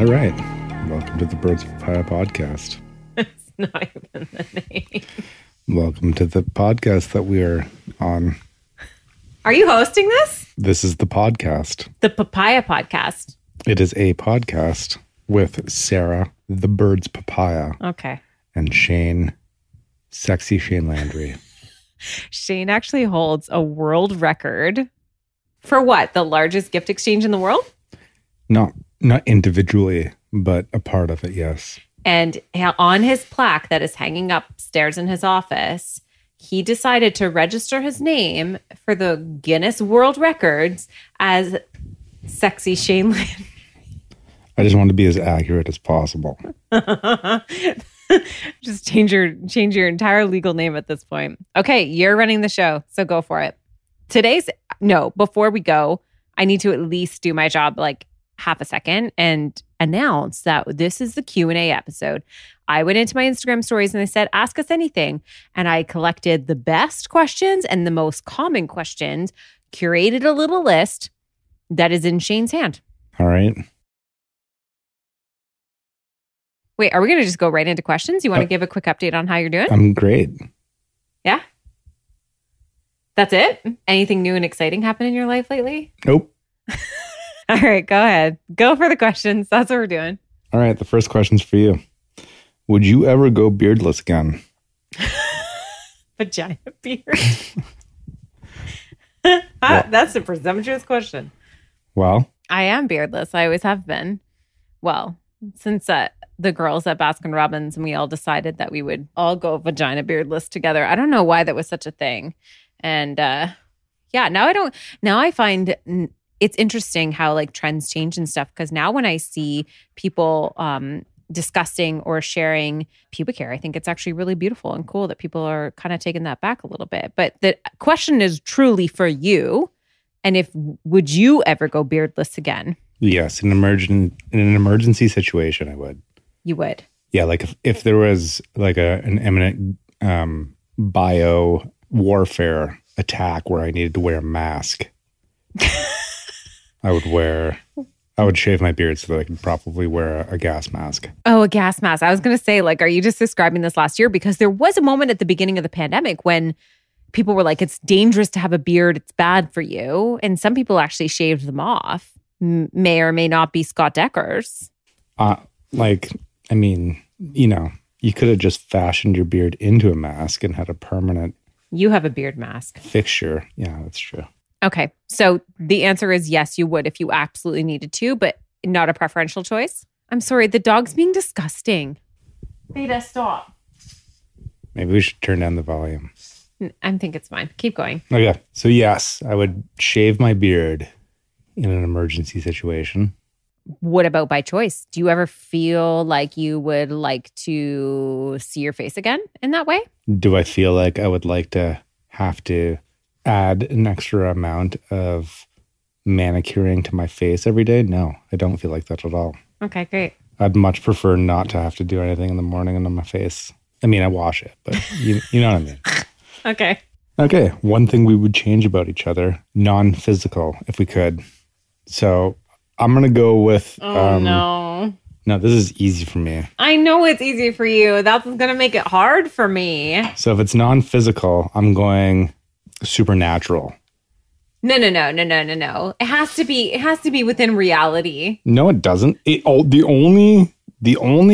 All right. Welcome to the Birds of Papaya Podcast. It's not even the name. Welcome to the podcast that we are on. Are you hosting this? This is the podcast. The Papaya Podcast. It is a podcast with Sarah, the Birds Papaya. Okay. And Shane, Sexy Shane Landry. Shane actually holds a world record for what? The largest gift exchange in the world? Not individually, but a part of it, yes. And on his plaque that is hanging upstairs in his office, he decided to register his name for the Guinness World Records as Sexy Shane Lynn. I just want to be as accurate as possible. Just change your entire legal name at this point. Okay, you're running the show, so go for it. Before we go, I need to at least do my job like half a second and announce that this is the Q&A episode. I went into my Instagram stories and I said, ask us anything. And I collected the best questions and the most common questions, curated a little list that is in Shane's hand. All right. Wait, are we going to just go right into questions? You want to give a quick update on how you're doing? I'm great. Yeah? That's it? Anything new and exciting happen in your life lately? Nope. All right, go ahead. Go for the questions. That's what we're doing. All right, the first question's for you. Would you ever go beardless again? Vagina beard. That's a presumptuous question. Well, I am beardless. I always have been. Well, since the girls at Baskin-Robbins and we all decided that we would all go vagina beardless together. I don't know why that was such a thing. And now I find... It's interesting how like trends change and stuff, because now when I see people discussing or sharing pubic hair, I think it's actually really beautiful and cool that people are kind of taking that back a little bit. But the question is truly for you, and would you ever go beardless again? Yes, in an emergency situation, I would. You would? Yeah, like if there was like an imminent bio warfare attack where I needed to wear a mask. I would shave my beard so that I could probably wear a gas mask. Oh, a gas mask. I was going to say, like, are you just describing this last year? Because there was a moment at the beginning of the pandemic when people were like, it's dangerous to have a beard. It's bad for you. And some people actually shaved them off. May or may not be Scott Deckers. You could have just fashioned your beard into a mask and had a permanent... You have a beard mask. Fixture. Yeah, that's true. Okay, so the answer is yes, you would if you absolutely needed to, but not a preferential choice. I'm sorry, the dog's being disgusting. Beta, stop. Maybe we should turn down the volume. I think it's fine. Keep going. Okay, so yes, I would shave my beard in an emergency situation. What about by choice? Do you ever feel like you would like to see your face again in that way? Do I feel like I would like to have to add an extra amount of manicuring to my face every day, no, I don't feel like that at all. Okay, great. I'd much prefer not to have to do anything in the morning and on my face. I mean, I wash it, but you know what I mean. Okay. Okay, one thing we would change about each other, non-physical, if we could. So I'm going to go with... Oh, no. No, this is easy for me. I know it's easy for you. That's going to make it hard for me. So if it's non-physical, I'm going supernatural. No. It has to be within reality. No, it doesn't. The only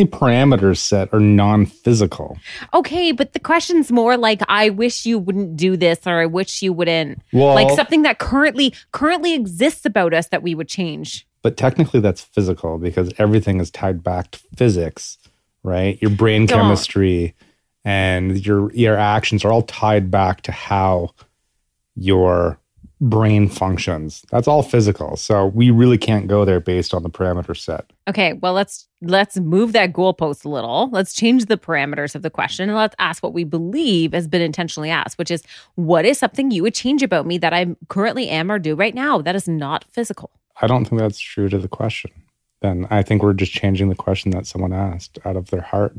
parameters set are non-physical. Okay, but the question's more like, I wish you wouldn't do this, or I wish you wouldn't. Well, like something that currently exists about us that we would change. But technically that's physical because everything is tied back to physics, right? Your brain chemistry and your actions are all tied back to how your brain functions. That's all physical. So we really can't go there based on the parameter set. Okay, well, let's move that goalpost a little. Let's change the parameters of the question and let's ask what we believe has been intentionally asked, which is, what is something you would change about me that I currently am or do right now that is not physical? I don't think that's true to the question. Then I think we're just changing the question that someone asked out of their heart.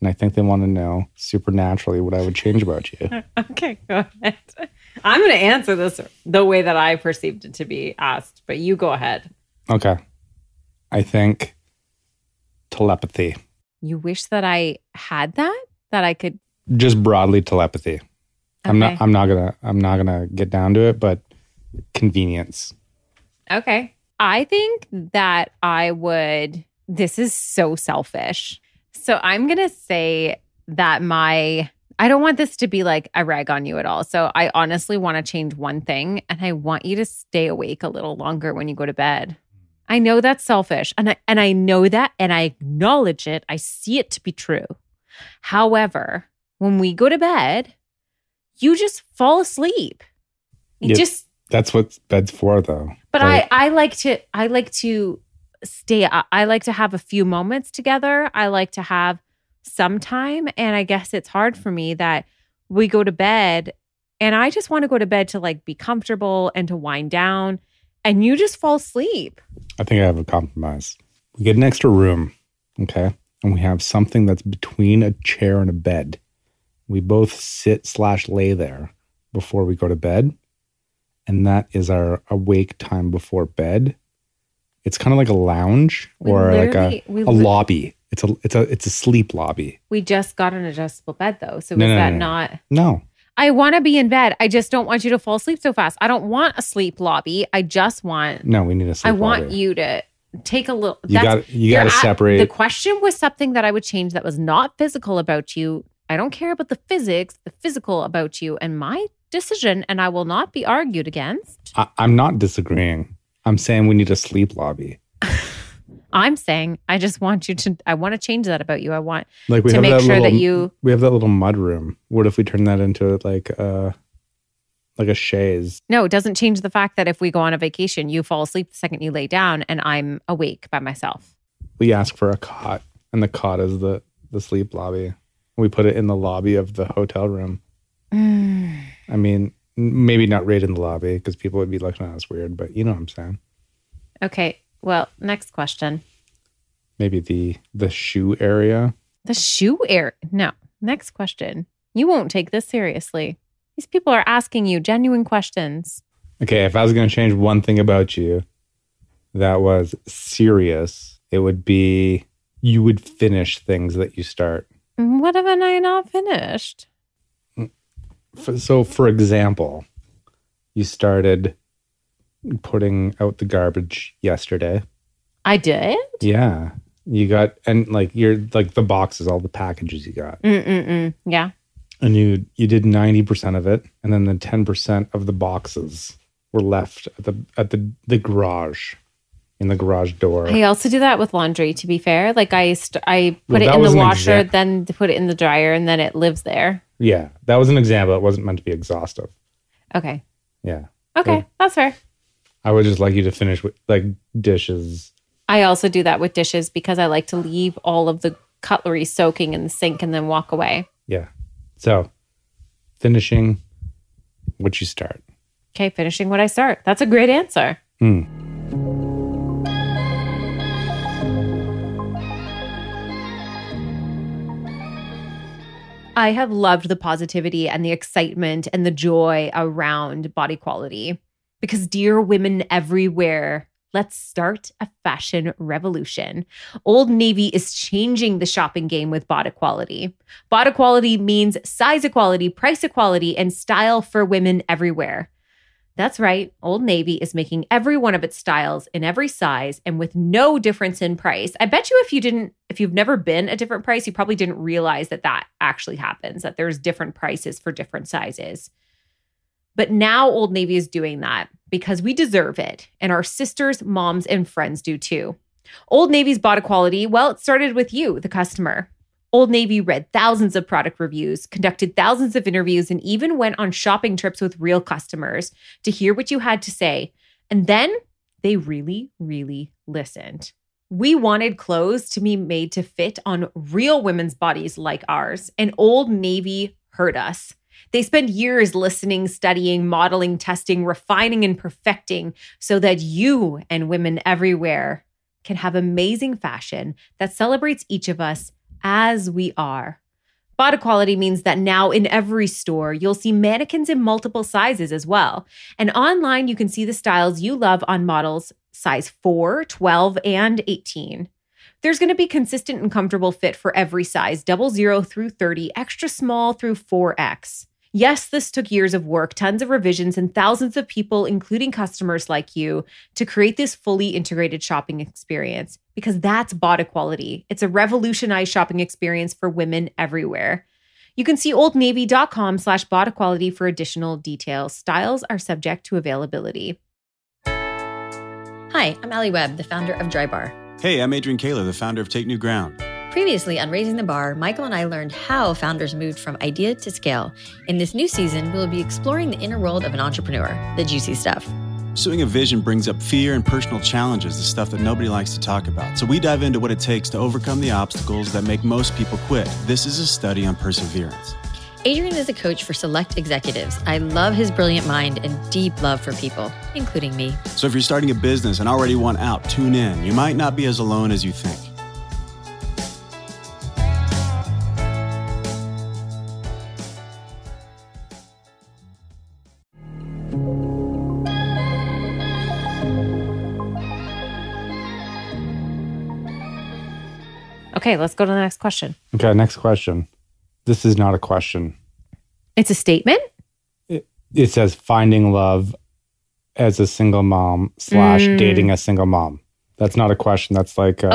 And I think they want to know supernaturally what I would change about you. Okay, go ahead. I'm going to answer this the way that I perceived it to be asked, but you go ahead. Okay. I think telepathy. You wish that I had that I could? Just broadly telepathy. Okay. I'm not going to get down to it, but convenience. Okay. I think that I would, this is so selfish. So I'm going to say that I don't want this to be like I rag on you at all. So I honestly want to change one thing, and I want you to stay awake a little longer when you go to bed. I know that's selfish, and I know that, and I acknowledge it. I see it to be true. However, when we go to bed, you just fall asleep. You just... That's what bed's for, though. But I like to stay up. I like to have a few moments together. I like to have some time. And I guess it's hard for me that we go to bed and I just want to go to bed to like be comfortable and to wind down. And you just fall asleep. I think I have a compromise. We get an extra room, okay? And we have something that's between a chair and a bed. We both sit/lay there before we go to bed. And that is our awake time before bed. It's kind of like a lounge or like a lobby. It's a sleep lobby. We just got an adjustable bed though, so No. I want to be in bed. I just don't want you to fall asleep so fast. I don't want a sleep lobby. I just want... No, we need a sleep lobby. I want you to take a little... You got to separate. The question was something that I would change that was not physical about you. I don't care about the physics, the physical about you and my decision, and I will not be argued against. I'm not disagreeing. I'm saying we need a sleep lobby. I'm saying I just want you to... I want to change that about you. I want to make sure that you... We have that little mud room. What if we turn that into like a chaise? No, it doesn't change the fact that if we go on a vacation, you fall asleep the second you lay down and I'm awake by myself. We ask for a cot, and the cot is the sleep lobby. We put it in the lobby of the hotel room. I mean, maybe not right in the lobby because people would be looking at us weird, but you know what I'm saying. Okay, well, next question. Maybe the shoe area. The shoe area? No, next question. You won't take this seriously. These people are asking you genuine questions. Okay, if I was going to change one thing about you that was serious, it would be you would finish things that you start. What have I not finished? So, for example, you started putting out the garbage yesterday. I did? Yeah. You got, and like, you're like the boxes, all the packages you got. Yeah. And you did 90% of it. And then the 10% of the boxes were left at the garage, in the garage door. I also do that with laundry, to be fair. Like, I put it in the washer, then put it in the dryer, and then it lives there. Yeah, that was an example. It wasn't meant to be exhaustive. Okay. Yeah. Okay, like, that's fair. I would just like you to finish with, like, dishes. I also do that with dishes because I like to leave all of the cutlery soaking in the sink and then walk away. Yeah. So, finishing, What'd you start? Okay, finishing what I start. That's a great answer. Mm. I have loved the positivity and the excitement and the joy around BodEquality because, dear women everywhere, let's start a fashion revolution. Old Navy is changing the shopping game with BodEquality. BodEquality means size equality, price equality, and style for women everywhere. That's right. Old Navy is making every one of its styles in every size and with no difference in price. I bet you if you've never been a different price, you probably didn't realize that actually happens, that there's different prices for different sizes. But now Old Navy is doing that because we deserve it, and our sisters, moms, and friends do too. Old Navy's BodEquality, well, it started with you, the customer. Old Navy read thousands of product reviews, conducted thousands of interviews, and even went on shopping trips with real customers to hear what you had to say. And then they really, really listened. We wanted clothes to be made to fit on real women's bodies like ours, and Old Navy heard us. They spend years listening, studying, modeling, testing, refining, and perfecting so that you and women everywhere can have amazing fashion that celebrates each of us as we are. BodEquality means that now in every store, you'll see mannequins in multiple sizes as well. And online, you can see the styles you love on models size 4, 12, and 18. There's going to be consistent and comfortable fit for every size, 00 through 30, extra small through 4X. Yes, this took years of work, tons of revisions, and thousands of people, including customers like you, to create this fully integrated shopping experience, because that's BodEquality. It's a revolutionized shopping experience for women everywhere. You can see oldnavy.com/BodEquality for additional details. Styles are subject to availability. Hi, I'm Ali Webb, the founder of Drybar. Hey, I'm Adrian Kaler, the founder of Take New Ground. Previously on Raising the Bar, Michael and I learned how founders moved from idea to scale. In this new season, we'll be exploring the inner world of an entrepreneur, the juicy stuff. Pursuing a vision brings up fear and personal challenges, the stuff that nobody likes to talk about. So we dive into what it takes to overcome the obstacles that make most people quit. This is a study on perseverance. Adrian is a coach for select executives. I love his brilliant mind and deep love for people, including me. So if you're starting a business and already want out, tune in. You might not be as alone as you think. Okay, let's go to the next question. Okay, next question. This is not a question. It's a statement? It says finding love as a single mom / dating a single mom. That's not a question. That's like a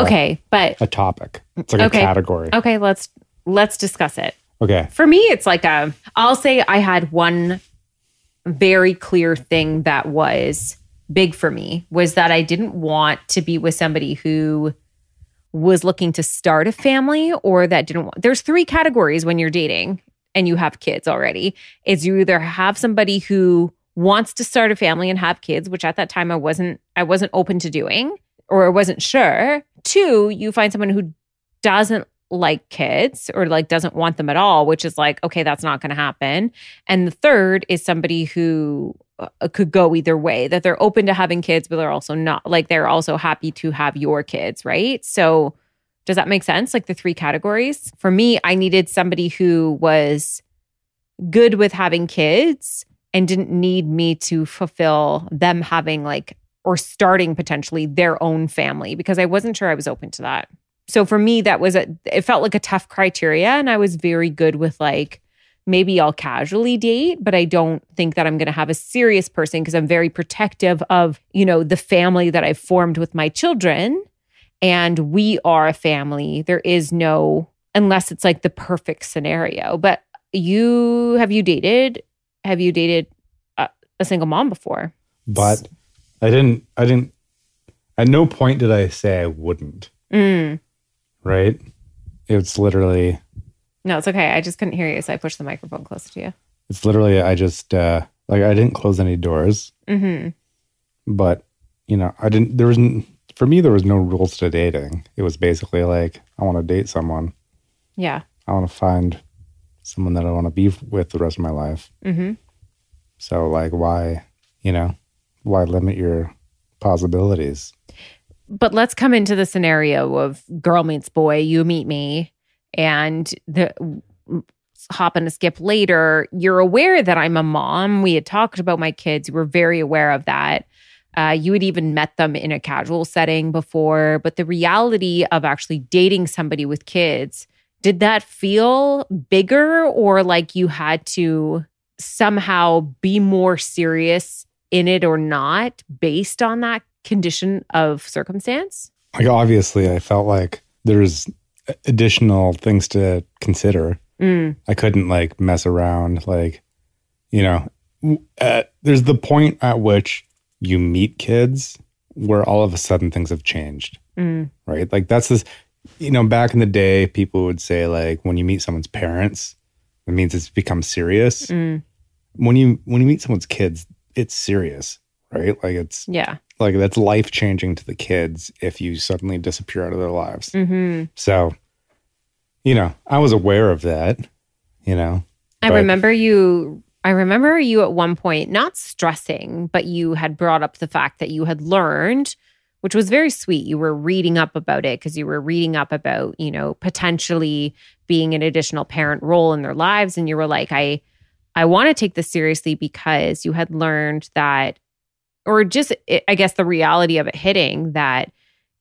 topic. It's like a category. Okay, let's discuss it. Okay. For me, it's like I'll say I had one very clear thing that was big for me was that I didn't want to be with somebody who was looking to start a family or that didn't want. There's 3 categories when you're dating and you have kids already. It's you either have somebody who wants to start a family and have kids, which at that time I wasn't open to doing or I wasn't sure. 2, you find someone who doesn't like kids or like doesn't want them at all, which is like, okay, that's not going to happen. And the 3rd is somebody who could go either way, that they're open to having kids, but they're also not, like they're also happy to have your kids, right? So does that make sense? Like the 3 categories? For me, I needed somebody who was good with having kids and didn't need me to fulfill them having like, or starting potentially their own family, because I wasn't sure I was open to that. So for me, that was it felt like a tough criteria, and I was very good with like, maybe I'll casually date, but I don't think that I'm going to have a serious person because I'm very protective of, the family that I've formed with my children. And we are a family. There is no, unless it's like the perfect scenario. But have you dated a single mom before? But I didn't, at no point did I say I wouldn't. Mm. Right? It's literally... No, it's okay. I just couldn't hear you, so I pushed the microphone closer to you. It's literally, I just, I didn't close any doors. Mm-hmm. But, for me, there was no rules to dating. It was basically like, I want to date someone. Yeah. I want to find someone that I want to be with the rest of my life. Mm-hmm. So like, why, you know, why limit your possibilities? But let's come into the scenario of girl meets boy, you meet me, and the hop and a skip later, you're aware that I'm a mom. We had talked about my kids. We were very aware of that. You had even met them in a casual setting before. But the reality of actually dating somebody with kids, did that feel bigger, or like you had to somehow be more serious in it or not based on that condition of circumstance? Like, obviously, I felt like there's additional things to consider. I couldn't like mess around. Like, you know, there's the point at which you meet kids where all of a sudden things have changed, right? Like that's this, you know, back in the day, people would say like when you meet someone's parents, it means it's become serious. When you meet someone's kids, it's serious, right? Like it's, yeah, like that's life-changing to the kids if you suddenly disappear out of their lives. So, you know, I was aware of that, you know. I remember you at one point, not stressing, but you had brought up the fact that you had learned, which was very sweet. You were reading up about it because you were reading up about, you know, potentially being an additional parent role in their lives. And you were like, I want to take this seriously, because you had learned that, or just, I guess the reality of it hitting that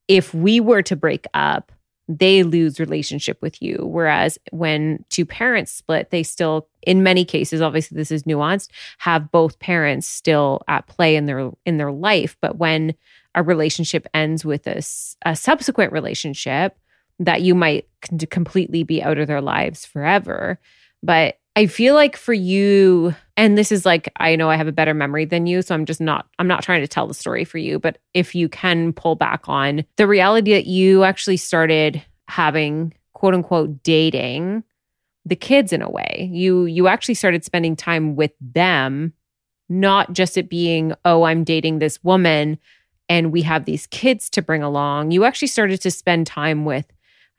if we were to break up, they lose relationship with you. Whereas when two parents split, they still, in many cases, obviously this is nuanced, have both parents still at play in their life. But when a relationship ends with a subsequent relationship, that you might completely be out of their lives forever. But I feel like for you, and this is like, I know I have a better memory than you, so I'm not trying to tell the story for you, but if you can pull back on the reality that you actually started having, quote unquote, dating the kids in a way. You actually started spending time with them, not just it being, oh, I'm dating this woman and we have these kids to bring along. You actually started to spend time with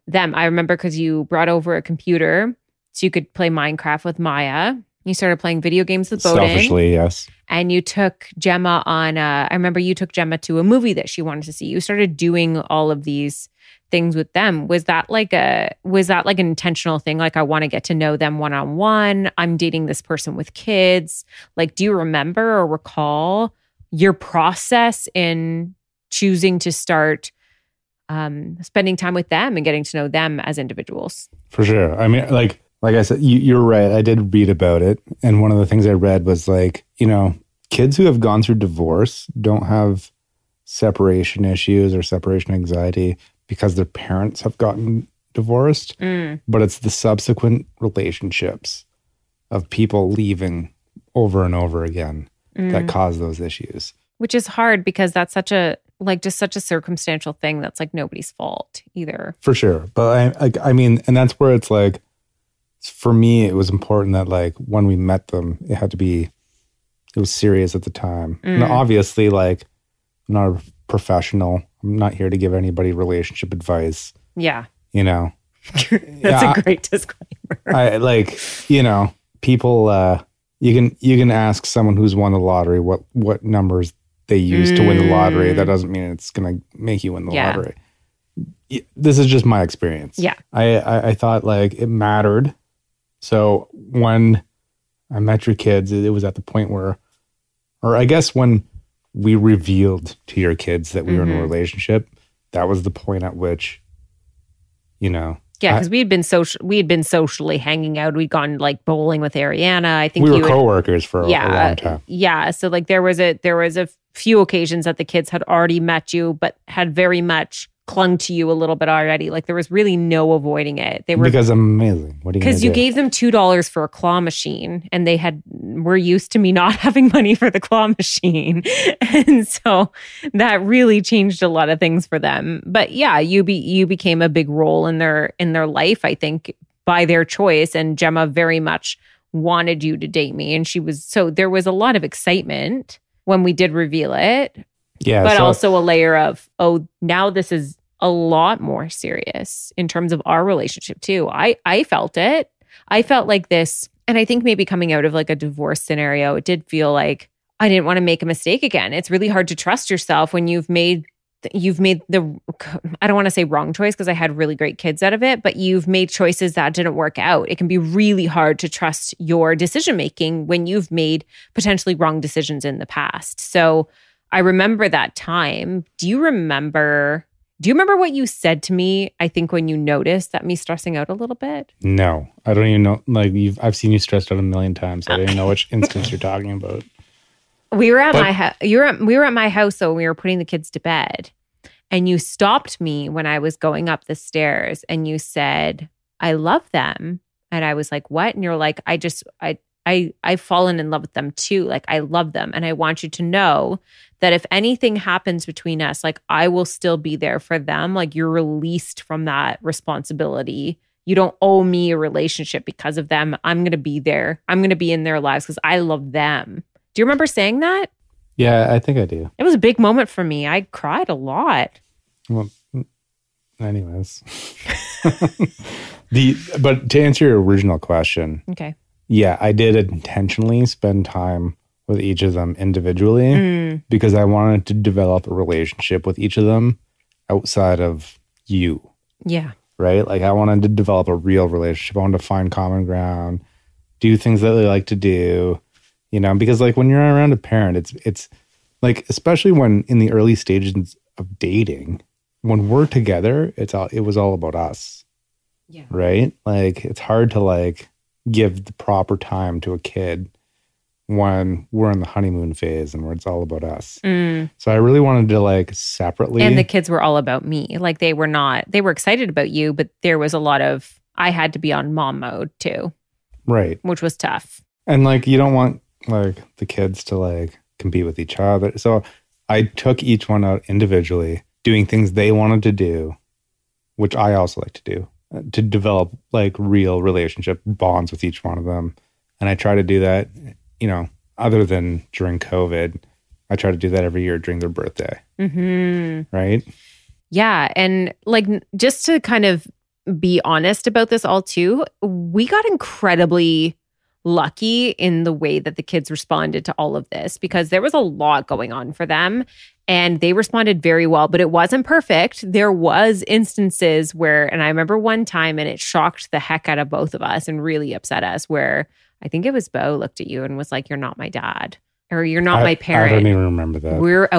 them. I remember because you brought over a computer so you could play Minecraft with Maya. You started playing video games with Boden. Selfishly, yes. And you took Gemma on I remember you took Gemma to a movie that she wanted to see. You started doing all of these things with them. Was that like an intentional thing? Like, I want to get to know them one-on-one. I'm dating this person with kids. Like, do you remember or recall your process in choosing to start spending time with them and getting to know them as individuals? For sure. I mean, like I said, you're right. I did read about it. And one of the things I read was like, you know, kids who have gone through divorce don't have separation issues or separation anxiety because their parents have gotten divorced. But it's the subsequent relationships of people leaving over and over again that cause those issues. Which is hard because that's such a, like, just such a circumstantial thing that's like nobody's fault either. For sure. But I mean, and that's where it's like, for me, it was important that like when we met them, it was serious at the time. And obviously, like, I'm not a professional. I'm not here to give anybody relationship advice. Yeah. You know. That's a great disclaimer. I like, you know, people, you can ask someone who's won the lottery what numbers they use to win the lottery. That doesn't mean it's going to make you win the lottery. This is just my experience. Yeah. I thought like it mattered. So when I met your kids, it was at the point where, or I guess when we revealed to your kids that we were in a relationship, that was the point at which, you know. Yeah, because we had been socially hanging out. We'd gone like bowling with Ariana. I think we were coworkers for a long time. Yeah, so like there was a few occasions that the kids had already met you, but had very much clung to you a little bit already. Like there was really no avoiding it. They were, because I'm amazing. What do you? Because you gave them $2 for a claw machine, and they were used to me not having money for the claw machine, and so that really changed a lot of things for them. But yeah, you became a big role in their life, I think, by their choice. And Gemma very much wanted you to date me, and she was so there was a lot of excitement when we did reveal it. Yeah, but also a layer of, oh, now this is a lot more serious in terms of our relationship too. I felt it. I felt like this And I think maybe coming out of like a divorce scenario, it did feel like I didn't want to make a mistake again. It's really hard to trust yourself when you've made the, I don't want to say wrong choice because I had really great kids out of it, but you've made choices that didn't work out. It can be really hard to trust your decision-making when you've made potentially wrong decisions in the past. So I remember that time. Do you remember what you said to me, I think, when you noticed that me stressing out a little bit? No, I don't even know. Like I've seen you stressed out a million times. I didn't know which instance you're talking about. We were at my house, so we were putting the kids to bed, and you stopped me when I was going up the stairs, and you said, "I love them," and I was like, "What?" And you're like, "I've fallen in love with them too. Like I love them, and I want you to know that if anything happens between us, like I will still be there for them. Like you're released from that responsibility. You don't owe me a relationship because of them. I'm going to be there. I'm going to be in their lives because I love them." Do you remember saying that? Yeah, I think I do. It was a big moment for me. I cried a lot. Well, anyways. But to answer your original question. Okay. Yeah, I did intentionally spend time with each of them individually because I wanted to develop a relationship with each of them outside of you. Yeah. Right? Like I wanted to develop a real relationship. I wanted to find common ground, do things that they like to do. You know, because like when you're around a parent, it's like, especially when in the early stages of dating, when we're together, it was all about us. Yeah. Right? Like it's hard to like give the proper time to a kid when we're in the honeymoon phase and where it's all about us. Mm. So I really wanted to like separately. And the kids were all about me. Like they were excited about you, but there was a lot of, I had to be on mom mode too. Right. Which was tough. And like, you don't want like the kids to like compete with each other. So I took each one out individually, doing things they wanted to do, which I also like to do, to develop like real relationship bonds with each one of them. And I try to do that, you know, other than during COVID, I try to do that every year during their birthday. Mm-hmm. Right? Yeah. And like, just to kind of be honest about this all too, we got incredibly lucky in the way that the kids responded to all of this because there was a lot going on for them and they responded very well, but it wasn't perfect. There was instances where, and I remember one time and it shocked the heck out of both of us and really upset us where I think it was Bo looked at you and was like, "You're not my dad," or "You're not my parent." I don't even remember that. We were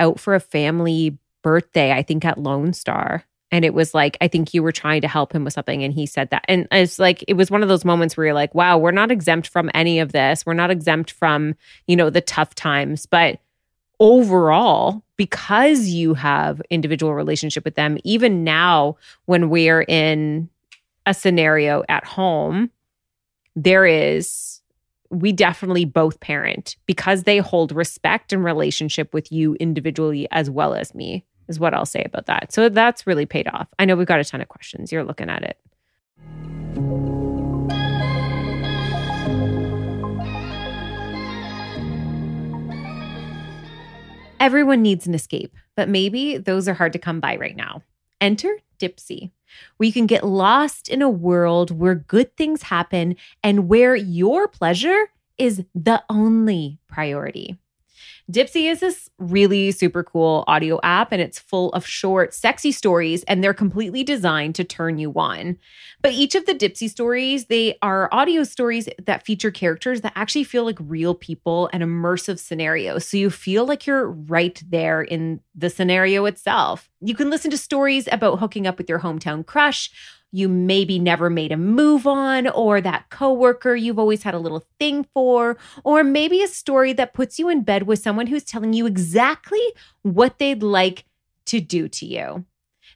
out for a family birthday, I think at Lone Star. And it was like, I think you were trying to help him with something and he said that. And it's like, it was one of those moments where you're like, wow, we're not exempt from any of this. We're not exempt from, you know, the tough times. But overall, because you have individual relationship with them, even now when we're in a scenario at home, we definitely both parent because they hold respect and relationship with you individually as well as me. Is what I'll say about that. So that's really paid off. I know we've got a ton of questions. You're looking at it. Everyone needs an escape, but maybe those are hard to come by right now. Enter Dipsea, where you can get lost in a world where good things happen and where your pleasure is the only priority. Dipsea is this really super cool audio app and it's full of short, sexy stories and they're completely designed to turn you on. But each of the Dipsea stories, they are audio stories that feature characters that actually feel like real people and immersive scenarios. So you feel like you're right there in the scenario itself. You can listen to stories about hooking up with your hometown crush, you maybe never made a move on, or that coworker you've always had a little thing for, or maybe a story that puts you in bed with someone who's telling you exactly what they'd like to do to you.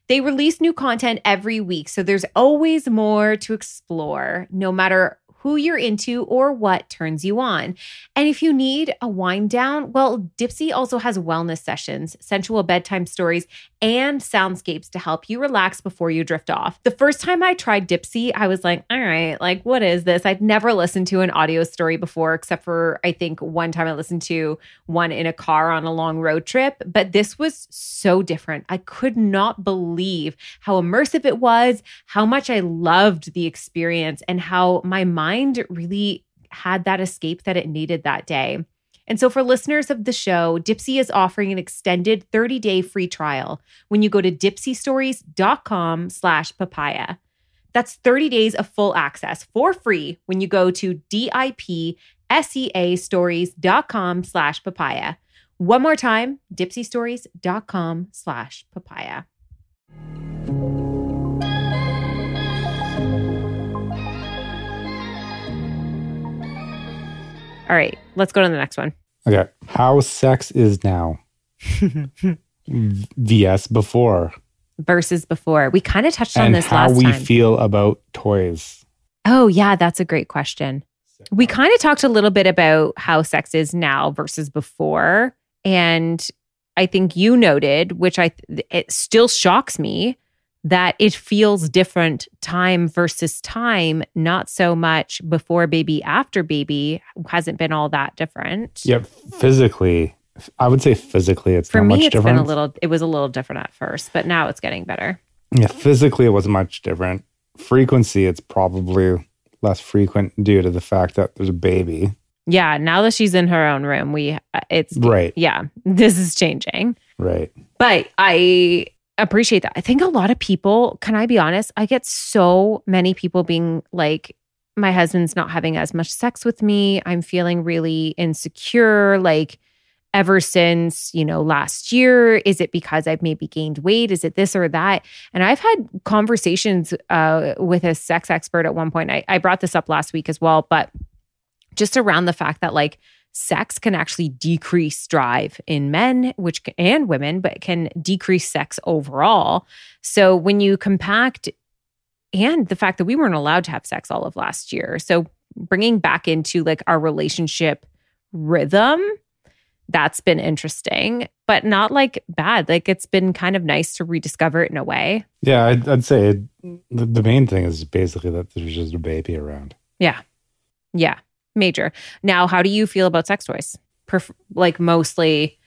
They release new content every week, so there's always more to explore, no matter who you're into or what turns you on. And if you need a wind down, well, Dipsea also has wellness sessions, sensual bedtime stories, and soundscapes to help you relax before you drift off. The first time I tried Dipsea, I was like, all right, like, what is this? I'd never listened to an audio story before, except for I think one time I listened to one in a car on a long road trip. But this was so different. I could not believe how immersive it was, how much I loved the experience, and how my mind mind really had that escape that it needed that day. And so for listeners of the show, Dipsea is offering an extended 30-day free trial when you go to DipseaStories.com/papaya. That's 30 days of full access for free when you go to DipseaStories.com/papaya. One more time, DipseaStories.com/papaya. All right, let's go to the next one. Okay. How sex is now. VS before. Versus before. We kind of touched on this last time. And how we feel about toys. Oh, yeah, that's a great question. We kind of talked a little bit about how sex is now versus before. And I think you noted, which it still shocks me, that it feels different time versus time, not so much before baby, after baby, hasn't been all that different. Yep, physically. I would say physically it's not much different. For me, it was a little different at first, but now it's getting better. Yeah, physically it wasn't much different. Frequency, it's probably less frequent due to the fact that there's a baby. Yeah, now that she's in her own room, it's... Right. Yeah, this is changing. Right. But I appreciate that. I think a lot of people, can I be honest? I get so many people being like, my husband's not having as much sex with me. I'm feeling really insecure. Like, ever since, last year? Is it because I've maybe gained weight? Is it this or that? And I've had conversations with a sex expert at one point. I brought this up last week as well, but just around the fact that sex can actually decrease drive in men, and women, but can decrease sex overall. So when you compact, and the fact that we weren't allowed to have sex all of last year. So bringing back into our relationship rhythm, that's been interesting, but not bad. It's been kind of nice to rediscover it in a way. Yeah, I'd say the main thing is basically that there's just a baby around. Yeah, major. Now, how do you feel about sex toys? Mostly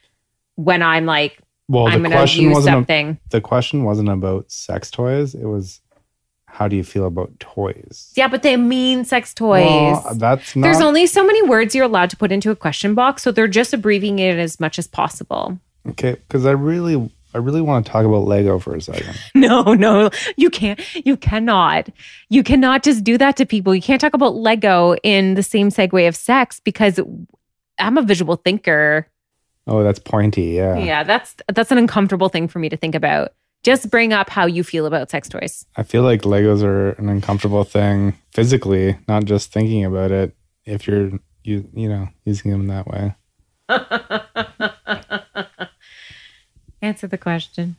when I'm I'm going to use something. The question wasn't about sex toys. It was, how do you feel about toys? Yeah, but they mean sex toys. Well, there's only so many words you're allowed to put into a question box, so they're just abbreviating it as much as possible. Okay, because I really want to talk about Lego for a second. No, you can't. You cannot. You cannot just do that to people. You can't talk about Lego in the same segue of sex because I'm a visual thinker. Oh, that's pointy, yeah. Yeah, that's an uncomfortable thing for me to think about. Just bring up how you feel about sex toys. I feel like Legos are an uncomfortable thing physically, not just thinking about it if you're using them that way. Answer the question.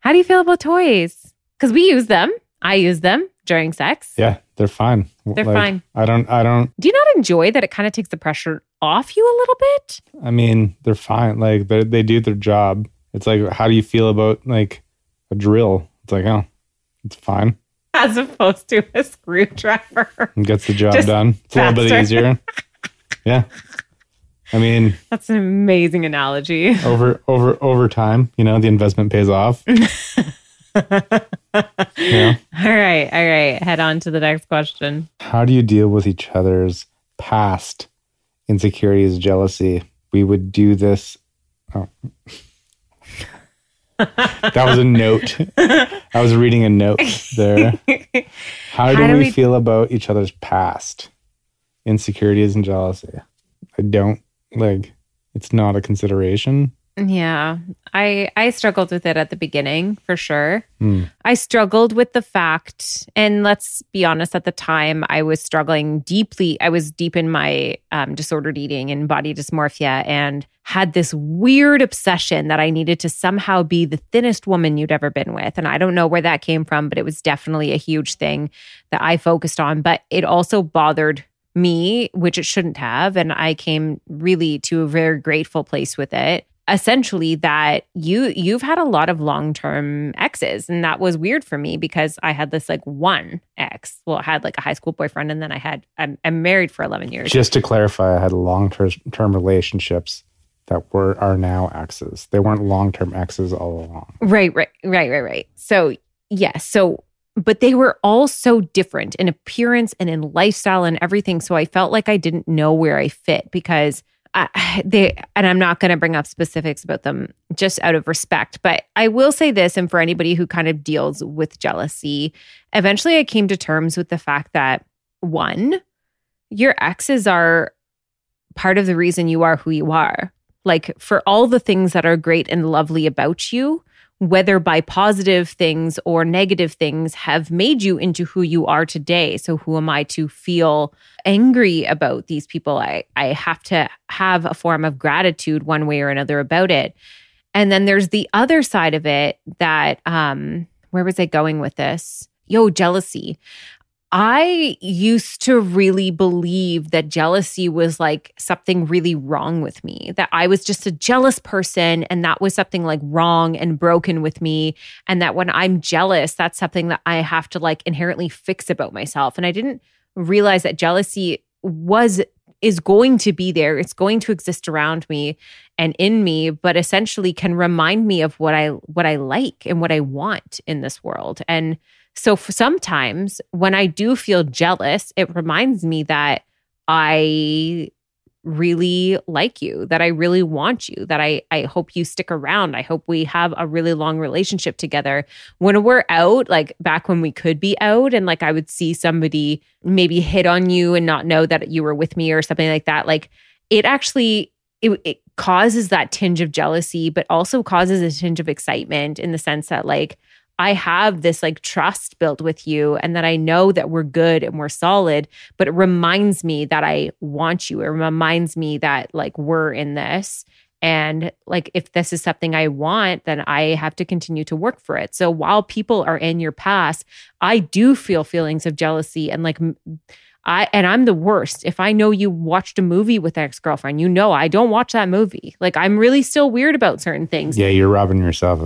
How do you feel about toys? Because we use them. I use them during sex. Yeah, they're fine. They're fine. I don't. Do you not enjoy that it kind of takes the pressure off you a little bit? I mean, they're fine. They do their job. It's how do you feel about a drill? It's it's fine. As opposed to a screwdriver. It gets the job done. It's faster. A little bit easier. Yeah. I mean, that's an amazing analogy. Over time, the investment pays off. Yeah. All right. Head on to the next question. How do you deal with each other's past insecurities, jealousy? We would do this. Oh. That was a note. I was reading a note there. How do we feel about each other's past insecurities and jealousy? I don't it's not a consideration. Yeah. I struggled with it at the beginning for sure. I struggled with the fact, and let's be honest, at the time I was struggling deeply. I was deep in my disordered eating and body dysmorphia and had this weird obsession that I needed to somehow be the thinnest woman you'd ever been with. And I don't know where that came from, but it was definitely a huge thing that I focused on. But it also bothered me, which it shouldn't have. And I came really to a very grateful place with it. Essentially that you've had a lot of long-term exes. And that was weird for me because I had this one ex. Well, I had a high school boyfriend and then I'm married for 11 years. Just to clarify, I had long-term relationships that are now exes. They weren't long-term exes all along. Right. So yes. So But they were all so different in appearance and in lifestyle and everything. So I felt like I didn't know where I fit because and I'm not going to bring up specifics about them just out of respect. But I will say this, and for anybody who kind of deals with jealousy, eventually I came to terms with the fact that one, your exes are part of the reason you are who you are. Like for all the things that are great and lovely about you, whether by positive things or negative things, have made you into who you are today. So who am I to feel angry about these people? I have to have a form of gratitude one way or another about it. And then there's the other side of it that, where was I going with this? Jealousy. I used to really believe that jealousy was like something really wrong with me, that I was just a jealous person and that was something like wrong and broken with me. And that when I'm jealous, that's something that I have to like inherently fix about myself. And I didn't realize that jealousy is going to be there. It's going to exist around me and in me, but essentially can remind me of what I like and what I want in this world. And so sometimes when I do feel jealous, it reminds me that I really like you, that I really want you, that I hope you stick around. I hope we have a really long relationship together. When we're out, like back when we could be out and like I would see somebody maybe hit on you and not know that you were with me or something like that, like it actually, it causes that tinge of jealousy, but also causes a tinge of excitement in the sense that like, I have this like trust built with you and that I know that we're good and we're solid, but it reminds me that I want you. It reminds me that like we're in this and like if this is something I want, then I have to continue to work for it. So while people are in your past, I do feel feelings of jealousy and like I'm the worst. If I know you watched a movie with an ex-girlfriend, you know I don't watch that movie. Like I'm really still weird about certain things. Yeah, you're robbing yourself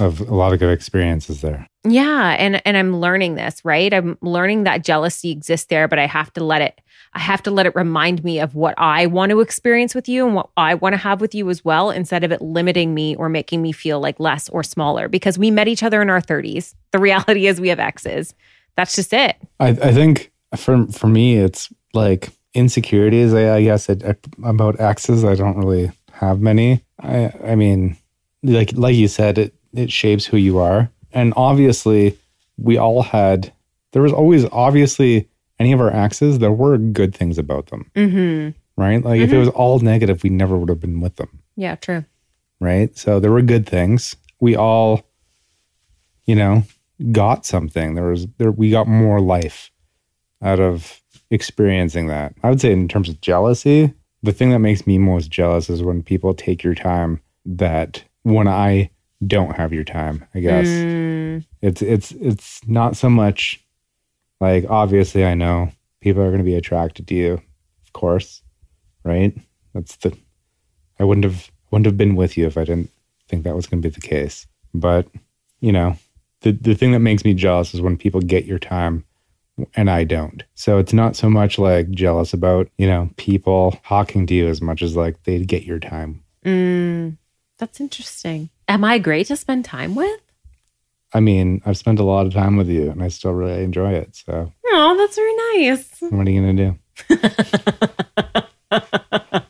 of a lot of good experiences there. Yeah, and I'm learning this, right? I'm learning that jealousy exists there, but I have to let it remind me of what I want to experience with you and what I want to have with you as well, instead of it limiting me or making me feel like less or smaller because we met each other in our 30s. The reality is we have exes. That's just it. I think for me, it's like insecurities. I guess about exes, I don't really have many. I mean, like you said, it shapes who you are. And obviously, there was always obviously any of our exes, there were good things about them. Mm-hmm. Right? Like if it was all negative, we never would have been with them. Yeah, true. Right? So there were good things. We all, got something. We got more life out of experiencing that. I would say in terms of jealousy, the thing that makes me most jealous is when people take your time that when I don't have your time, I guess. It's not so much like, obviously I know people are going to be attracted to you, of course, right? I wouldn't have been with you if I didn't think that was going to be the case. But, the thing that makes me jealous is when people get your time and I don't. So it's not so much like jealous about, people talking to you as much as like they get your time. That's interesting. Am I great to spend time with? I mean, I've spent a lot of time with you and I still really enjoy it. So. Oh, that's very nice. What are you going to do?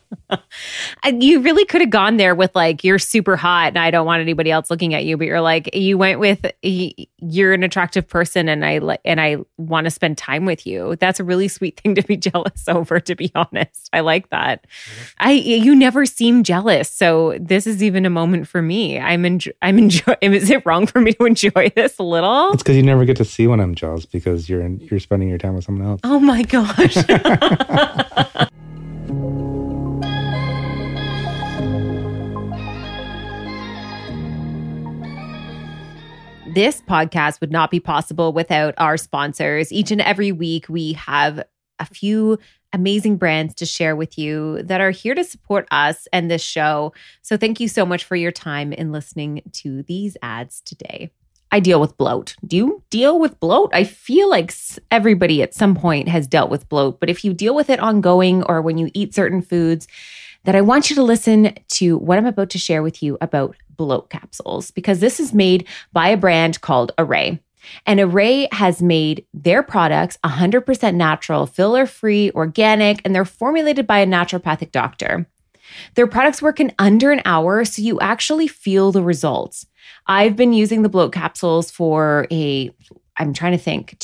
You really could have gone there with like, you're super hot and I don't want anybody else looking at you, but you're like, you went with, you're an attractive person and I want to spend time with you. That's a really sweet thing to be jealous over, to be honest. I like that. Mm-hmm. You never seem jealous. So this is even a moment for me. Is it wrong for me to enjoy this a little? It's because you never get to see when I'm jealous because you're spending your time with someone else. Oh my gosh. This podcast would not be possible without our sponsors. Each and every week, we have a few amazing brands to share with you that are here to support us and this show. So thank you so much for your time in listening to these ads today. I deal with bloat. Do you deal with bloat? I feel like everybody at some point has dealt with bloat, but if you deal with it ongoing or when you eat certain foods, that I want you to listen to what I'm about to share with you about bloat capsules, because this is made by a brand called Arrae. And Arrae has made their products 100% natural, filler-free, organic, and they're formulated by a naturopathic doctor. Their products work in under an hour, so you actually feel the results. I've been using the bloat capsules for 2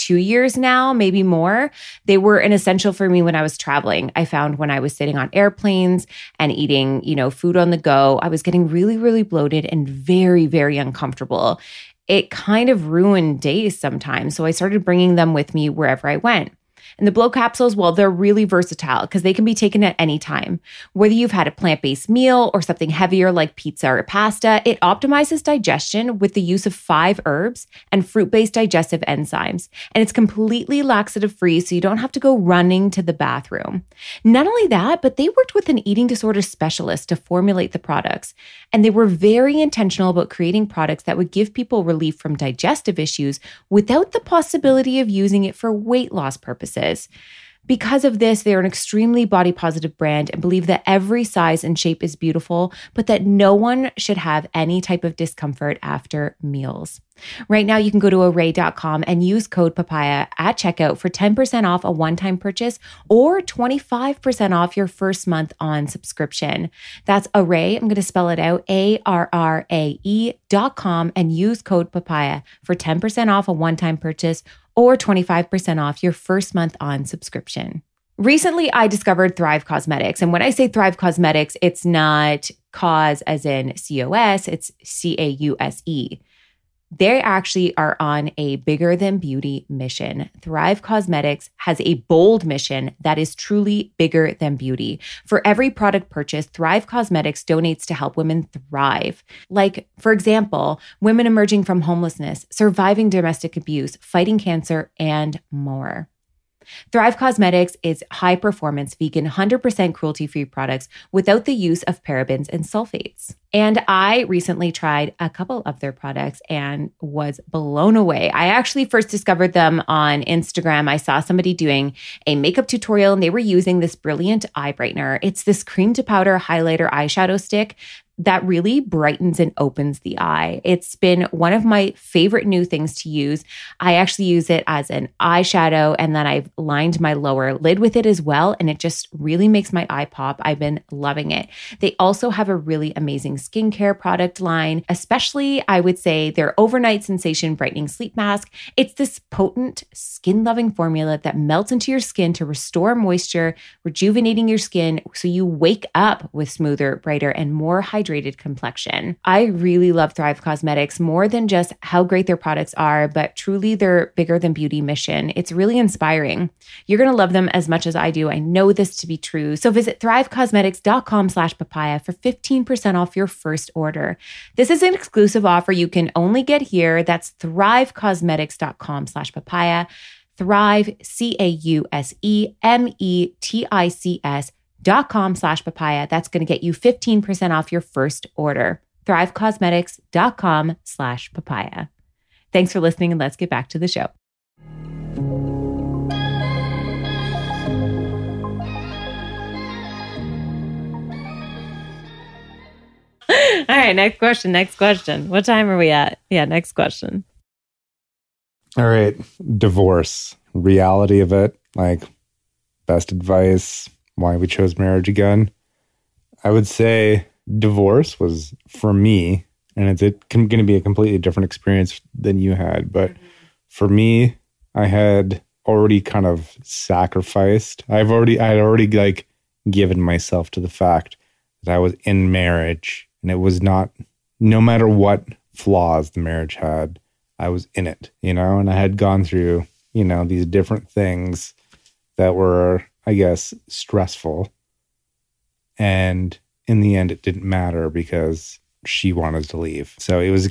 years now, maybe more. They were an essential for me when I was traveling. I found when I was sitting on airplanes and eating, food on the go, I was getting really, really bloated and very, very uncomfortable. It kind of ruined days sometimes. So I started bringing them with me wherever I went. And the blow capsules, well, they're really versatile because they can be taken at any time. Whether you've had a plant-based meal or something heavier like pizza or pasta, it optimizes digestion with the use of 5 herbs and fruit-based digestive enzymes. And it's completely laxative-free, so you don't have to go running to the bathroom. Not only that, but they worked with an eating disorder specialist to formulate the products. And they were very intentional about creating products that would give people relief from digestive issues without the possibility of using it for weight loss purposes. Because of this, they're an extremely body-positive brand and believe that every size and shape is beautiful, but that no one should have any type of discomfort after meals. Right now, you can go to arrae.com and use code PAPAYA at checkout for 10% off a one-time purchase or 25% off your first month on subscription. That's Arrae. I'm going to spell it out, ARRAE.com, and use code PAPAYA for 10% off a one-time purchase or 25% off your first month on subscription. Recently, I discovered Thrive Cosmetics. And when I say Thrive Cosmetics, it's not cause as in COS, it's CAUSE. They actually are on a bigger than beauty mission. Thrive Cosmetics has a bold mission that is truly bigger than beauty. For every product purchase, Thrive Cosmetics donates to help women thrive. Like, for example, women emerging from homelessness, surviving domestic abuse, fighting cancer, and more. Thrive Cosmetics is high-performance, vegan, 100% cruelty-free products without the use of parabens and sulfates. And I recently tried a couple of their products and was blown away. I actually first discovered them on Instagram. I saw somebody doing a makeup tutorial and they were using this brilliant eye brightener. It's this cream-to-powder highlighter eyeshadow stick that really brightens and opens the eye. It's been one of my favorite new things to use. I actually use it as an eyeshadow, and then I've lined my lower lid with it as well, and it just really makes my eye pop. I've been loving it. They also have a really amazing skincare product line, especially, I would say, their Overnight Sensation Brightening Sleep Mask. It's this potent, skin-loving formula that melts into your skin to restore moisture, rejuvenating your skin so you wake up with smoother, brighter, and more hydrated complexion. I really love Thrive Cosmetics more than just how great their products are, but truly their bigger than beauty mission. It's really inspiring. You're going to love them as much as I do. I know this to be true. So visit thrivecosmetics.com/papaya for 15% off your first order. This is an exclusive offer you can only get here. That's thrivecosmetics.com/papaya. Thrive, CAUSEMETICS.com/papaya. That's going to get you 15% off your first order. thrivecosmetics.com/papaya. Thanks for listening, and let's get back to the show. All right, next question. What time are we at? Yeah, next question. All right, divorce. Reality of it, like best advice, why we chose marriage again. I would say divorce was, for me, and it's going to be a completely different experience than you had, but for me, I had already kind of sacrificed. I had already like given myself to the fact that I was in marriage, and it was not, no matter what flaws the marriage had, I was in it, and I had gone through, these different things that were, I guess, stressful. And in the end, it didn't matter because she wanted to leave. So it was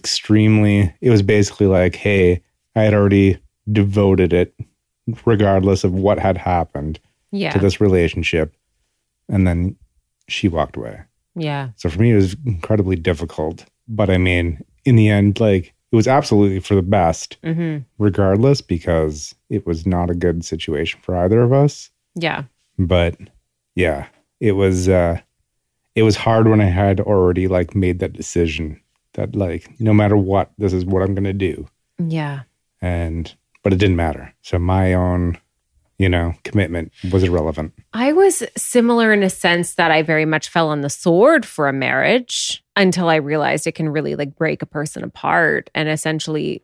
basically like, hey, I had already devoted it, regardless of what had happened, to this relationship. And then she walked away. Yeah. So for me, it was incredibly difficult. But I mean, in the end, like, it was absolutely for the best, regardless, because it was not a good situation for either of us. Yeah. But yeah, it was hard when I had already like made that decision that like, no matter what, this is what I'm going to do. Yeah. But it didn't matter. So my own, commitment was irrelevant. I was similar in a sense that I very much fell on the sword for a marriage until I realized it can really break a person apart. And essentially,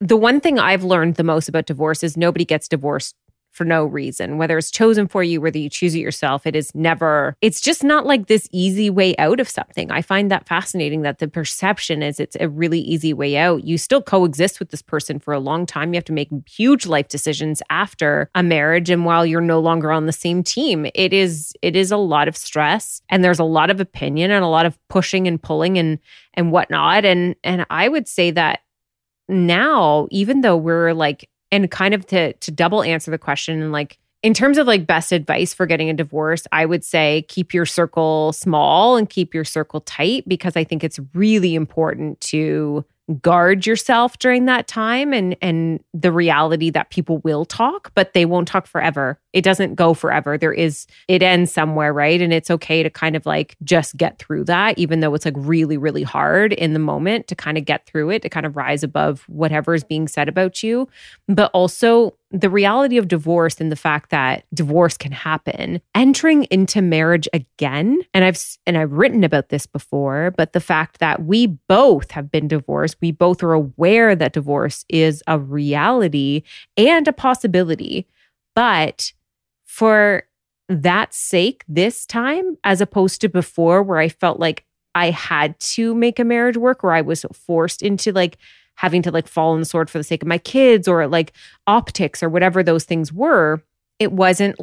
the one thing I've learned the most about divorce is nobody gets divorced for no reason. Whether it's chosen for you, whether you choose it yourself, it's just not this easy way out of something. I find that fascinating that the perception is it's a really easy way out. You still coexist with this person for a long time. You have to make huge life decisions after a marriage. And while you're no longer on the same team, it is a lot of stress, and there's a lot of opinion and a lot of pushing and pulling and whatnot. And I would say that now, even though we're and kind of to double answer the question, and in terms of best advice for getting a divorce, I would say keep your circle small and keep your circle tight, because I think it's really important to guard yourself during that time and the reality that people will talk, but they won't talk forever. It doesn't go forever. It ends somewhere, right? And it's okay to kind of just get through that, even though it's really, really hard in the moment to kind of get through it, to kind of rise above whatever is being said about you. But also the reality of divorce and the fact that divorce can happen, entering into marriage again, and I've written about this before, but the fact that we both have been divorced, we both are aware that divorce is a reality and a possibility, but for that sake this time, as opposed to before where I felt I had to make a marriage work, or I was forced into having to fall on the sword for the sake of my kids, or optics or whatever those things were. It wasn't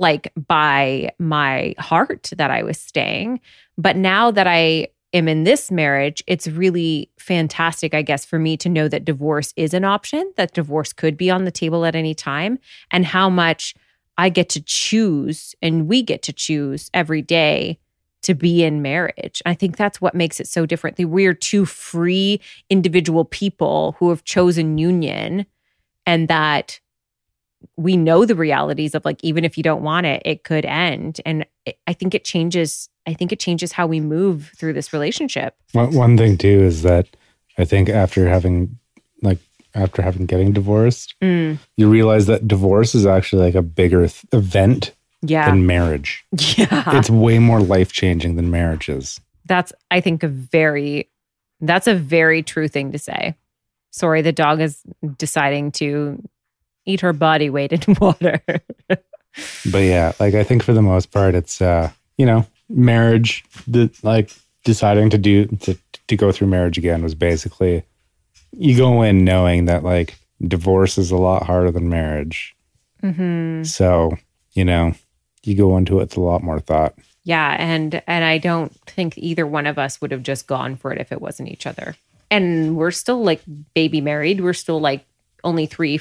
by my heart that I was staying. But now that I am in this marriage, it's really fantastic, I guess, for me to know that divorce is an option, that divorce could be on the table at any time, and how much I get to choose and we get to choose every day to be in marriage. I think that's what makes it so different. We're two free individual people who have chosen union, and that we know the realities of even if you don't want it, it could end. And I think it changes how we move through this relationship. Well, one thing too is that I think after getting divorced, you realize that divorce is actually a bigger event. Yeah. Than marriage. Yeah. It's way more life-changing than marriage is. That's a very true thing to say. Sorry, the dog is deciding to eat her body weight in water. But yeah, I think for the most part, it's, marriage, deciding to go through marriage again was basically, you go in knowing that divorce is a lot harder than marriage. Mm-hmm. So, you go into it with a lot more thought. Yeah, and I don't think either one of us would have just gone for it if it wasn't each other. And we're still baby married. We're still only three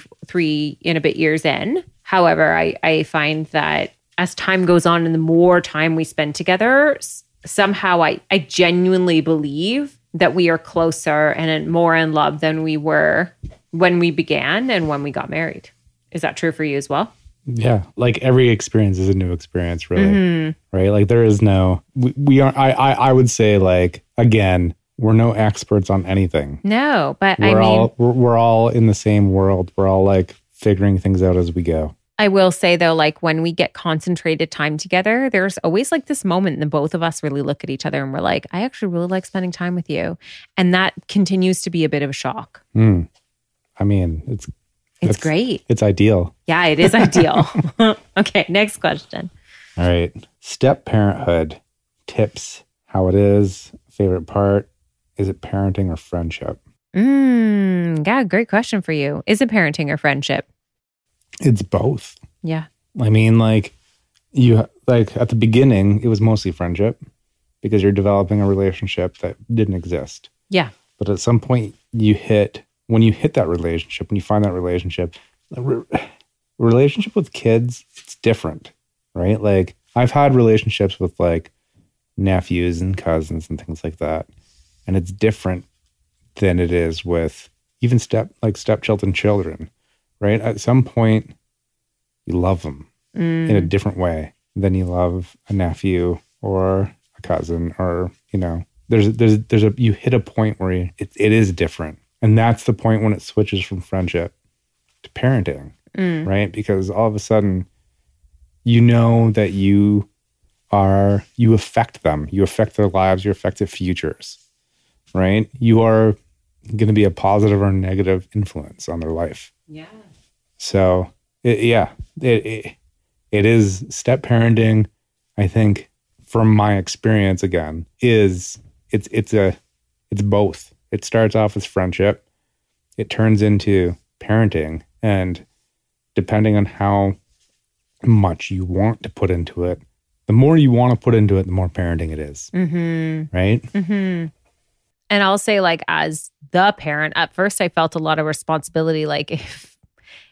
and a bit years in. However, I find that as time goes on and the more time we spend together, somehow I genuinely believe that we are closer and more in love than we were when we began and when we got married. Is that true for you as well? Yeah, every experience is a new experience, really, mm-hmm. Right? There is no, we aren't, I would say, again, we're no experts on anything. No, but we're all in the same world. We're all figuring things out as we go. I will say though, when we get concentrated time together, there's always this moment and the both of us really look at each other and we're I actually really like spending time with you. And that continues to be a bit of a shock. Mm. I mean, it's great. It's ideal. Yeah, it is ideal. Okay, next question. All right. Step parenthood. Tips, how it is, favorite part. Is it parenting or friendship? Yeah, great question for you. Is it parenting or friendship? It's both. Yeah. I mean, you at the beginning, it was mostly friendship because you're developing a relationship that didn't exist. Yeah. But at some point you hit that relationship, when you find that relationship, relationship with kids, it's different, right? I've had relationships with nephews and cousins and things like that. And it's different than it is with even stepchildren, right? At some point, you love them in a different way than you love a nephew or a cousin, or, you hit a point where it is different. And that's the point when it switches from friendship to parenting, right? Because all of a sudden, you know that you affect them. You affect their lives. You affect their futures, right? You are going to be a positive or negative influence on their life. Yeah. So, it is step parenting, I think, from my experience again, it's both. It starts off as friendship. It turns into parenting. And depending on how much you want to put into it, the more you want to put into it, the more parenting it is. Mm-hmm. Right? Mm-hmm. And I'll say, like, as the parent, at first I felt a lot of responsibility. Like,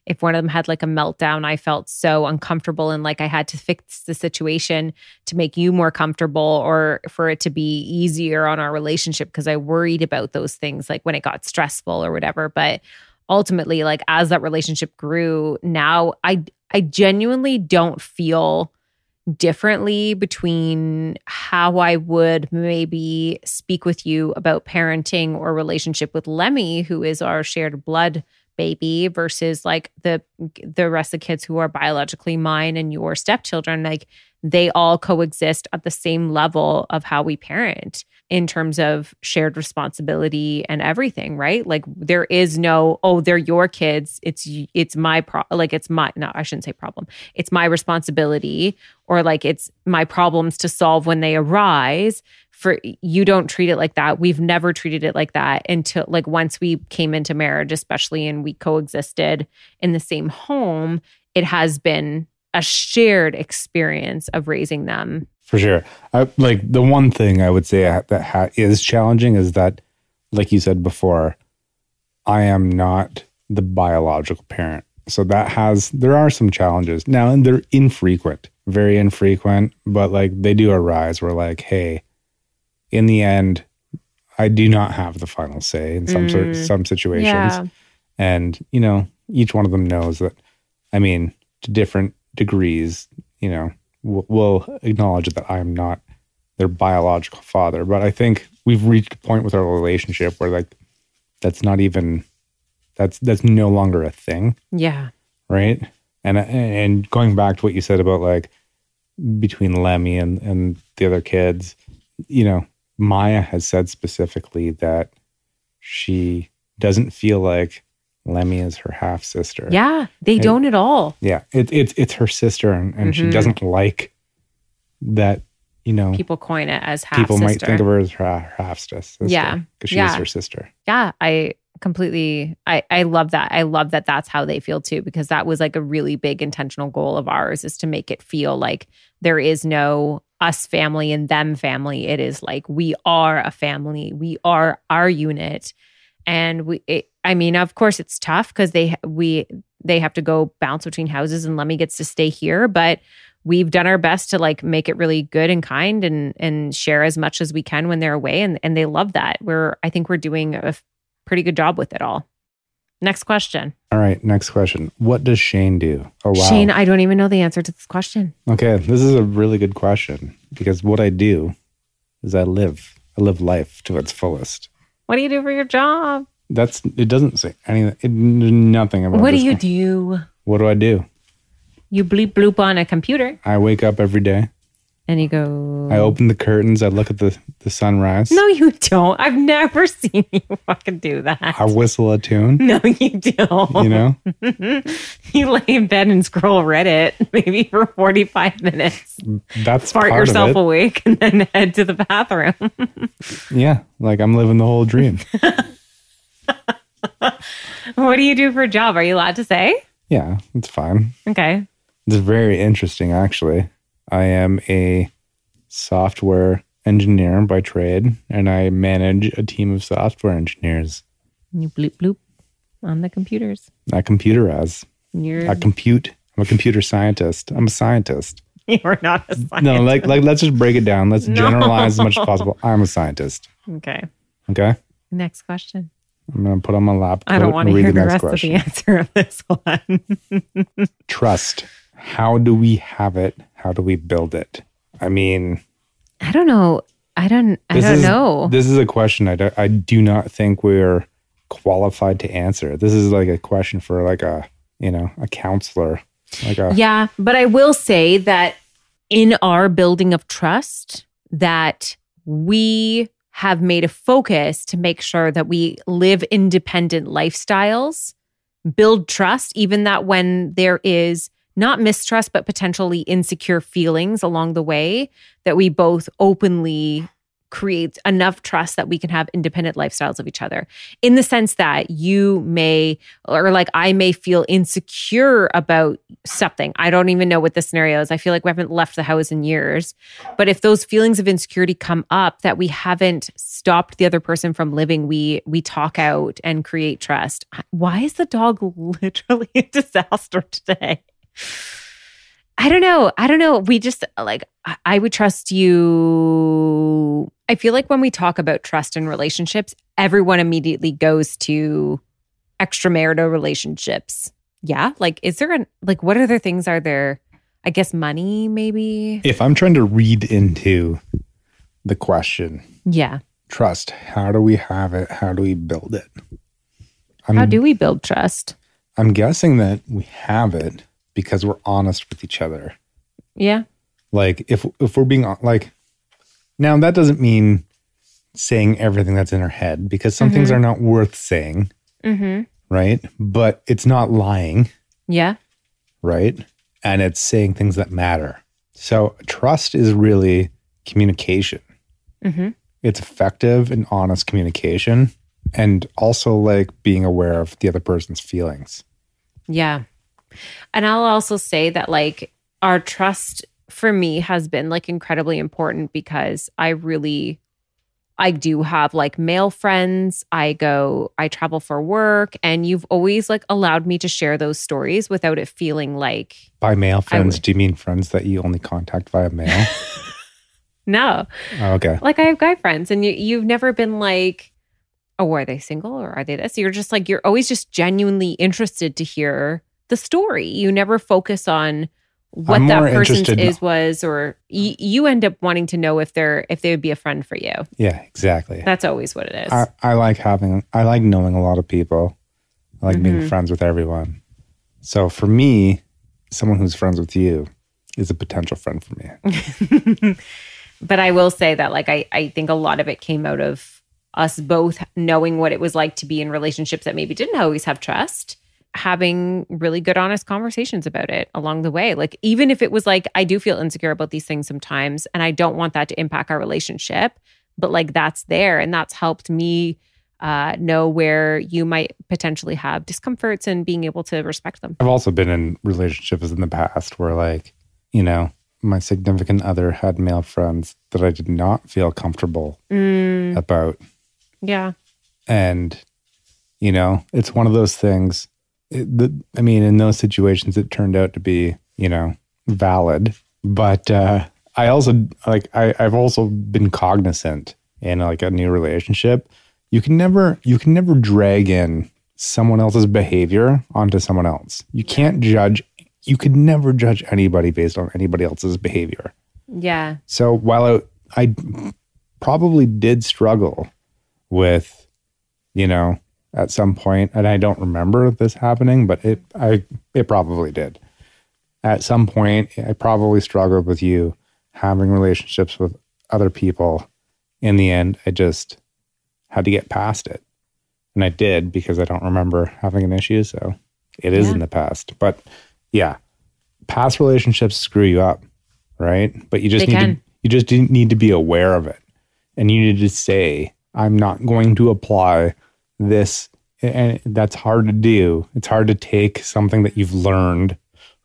if one of them had like a meltdown, I felt so uncomfortable and like I had to fix the situation to make you more comfortable or for it to be easier on our relationship, because I worried about those things, like when it got stressful or whatever. But ultimately, like, as that relationship grew, now I genuinely don't feel differently between how I would maybe speak with you about parenting or relationship with Lemmy, who is our shared blood baby, versus like the rest of the kids who are biologically mine and your stepchildren. Like, they all coexist at the same level of how we parent in terms of shared responsibility and everything, right? Like, there is no, oh, they're your kids. It's my problem. Like, it's my, no, I shouldn't say problem. It's my responsibility, or like it's my problems to solve when they arise. For you don't treat it like that. We've never treated it like that until, like, once we came into marriage, especially, and we coexisted in the same home. It has been a shared experience of raising them. For sure. Like, the one thing I would say that is challenging is that, like you said before, I am not the biological parent. So there are some challenges now, and they're infrequent, very infrequent, but like they do arise. We're like, hey, in the end, I do not have the final say in some situations. Yeah. And, you know, each one of them knows that, I mean, to different degrees, you know, will acknowledge that I'm not their biological father. But I think we've reached a point with our relationship where, like, that's no longer a thing. Yeah. Right? And going back to what you said about, like, between Lemmy and the other kids, you know, Maya has said specifically that she doesn't feel like Lemmy is her half sister. Yeah, they don't at all. Yeah, it's her sister, and she doesn't like that. You know, people coin it as half sister. People might think of her as her half sister. Yeah, because she is her sister. Yeah, I completely. I love that. I love that. That's how they feel too, because that was like a really big intentional goal of ours, is to make it feel like there is no us family and them family. It is like, we are a family. We are our unit. And of course it's tough because they have to go bounce between houses, and Lemmy gets to stay here, but we've done our best to, like, make it really good and kind and share as much as we can when they're away. And they love that. I think we're doing a pretty good job with it all. Next question. All right, next question. What does Shane do? Oh, wow. Shane, I don't even know the answer to this question. Okay, this is a really good question, because what I do is I live life to its fullest. What do you do for your job? It doesn't say anything. Nothing about what do you do? What do I do? You bleep bloop on a computer. I wake up every day. And you go... I open the curtains. I look at the sunrise. No, you don't. I've never seen you fucking do that. I whistle a tune. No, you don't. You know? You lay in bed and scroll Reddit maybe for 45 minutes. That's part of it. Fart yourself awake and then head to the bathroom. Yeah, like I'm living the whole dream. What do you do for a job? Are you allowed to say? Yeah, it's fine. Okay. It's very interesting, actually. I am a software engineer by trade, and I manage a team of software engineers. You bloop bloop on the computers. I computerize. I compute. I'm a computer scientist. I'm a scientist. You're not a scientist. No, like let's just break it down. Let's generalize as much as possible. I'm a scientist. Okay. Okay? Next question. I'm going to put on my lap coat and read the next question. I don't want to hear the rest of the answer of this one. Trust. How do we have it? How do we build it? I mean... I don't know. I don't know. This is a question I do not think we're qualified to answer. This is like a question for like a you know, a counselor. Like a, yeah, but I will say that in our building of trust, that we have made a focus to make sure that we live independent lifestyles, build trust, even that when there is not mistrust, but potentially insecure feelings along the way, that we both openly create enough trust that we can have independent lifestyles of each other. In the sense that you may, or like I may feel insecure about something. I don't even know what the scenario is. I feel like we haven't left the house in years. But if those feelings of insecurity come up, that we haven't stopped the other person from living, we talk out and create trust. Why is the dog literally a disaster today? I don't know. We just like, I would trust you. I feel like when we talk about trust in relationships, everyone immediately goes to extramarital relationships. Yeah. Like, is there like, what other things are there? I guess money, maybe. If I'm trying to read into the question. Yeah. Trust. How do we have it? How do we build it? How do we build trust? I'm guessing that we have it because we're honest with each other. Yeah. Like, if we're being, like, now that doesn't mean saying everything that's in our head, because some things are not worth saying, right? But it's not lying. Yeah. Right? And it's saying things that matter. So trust is really communication. It's effective and honest communication, and also like being aware of the other person's feelings. Yeah. And I'll also say that like our trust for me has been like incredibly important, because I do have like male friends. I travel for work, and you've always like allowed me to share those stories without it feeling like. By male friends, do you mean friends that you only contact via mail? No. Oh, okay. Like I have guy friends, and you've never been like, oh, are they single or are they this? You're just like, you're always just genuinely interested to hear the story. You never focus on what that person's was, or you end up wanting to know if they would be a friend for you. Yeah, exactly. That's always what it is. I like knowing a lot of people. I like being friends with everyone. So for me, someone who's friends with you is a potential friend for me. But I will say that like, I think a lot of it came out of us both knowing what it was like to be in relationships that maybe didn't always have trust, having really good, honest conversations about it along the way. Like, even if it was like, I do feel insecure about these things sometimes, and I don't want that to impact our relationship, but like that's there. And that's helped me know where you might potentially have discomforts and being able to respect them. I've also been in relationships in the past where like, you know, my significant other had male friends that I did not feel comfortable about. Yeah. And, you know, it's one of those things. I mean, in those situations, it turned out to be, you know, valid. But I also, like, I've also been cognizant in like a new relationship. You can never drag in someone else's behavior onto someone else. You can't judge. You could never judge anybody based on anybody else's behavior. Yeah. So while I probably did struggle with, you know, at some point, and I don't remember this happening, but it probably did. At some point, I probably struggled with you having relationships with other people. In the end, I just had to get past it. And I did, because I don't remember having an issue, so it is in the past. But yeah, past relationships screw you up, right? But you just need to be aware of it. And you need to say, I'm not going to apply this, and that's hard to do. It's hard to take something that you've learned,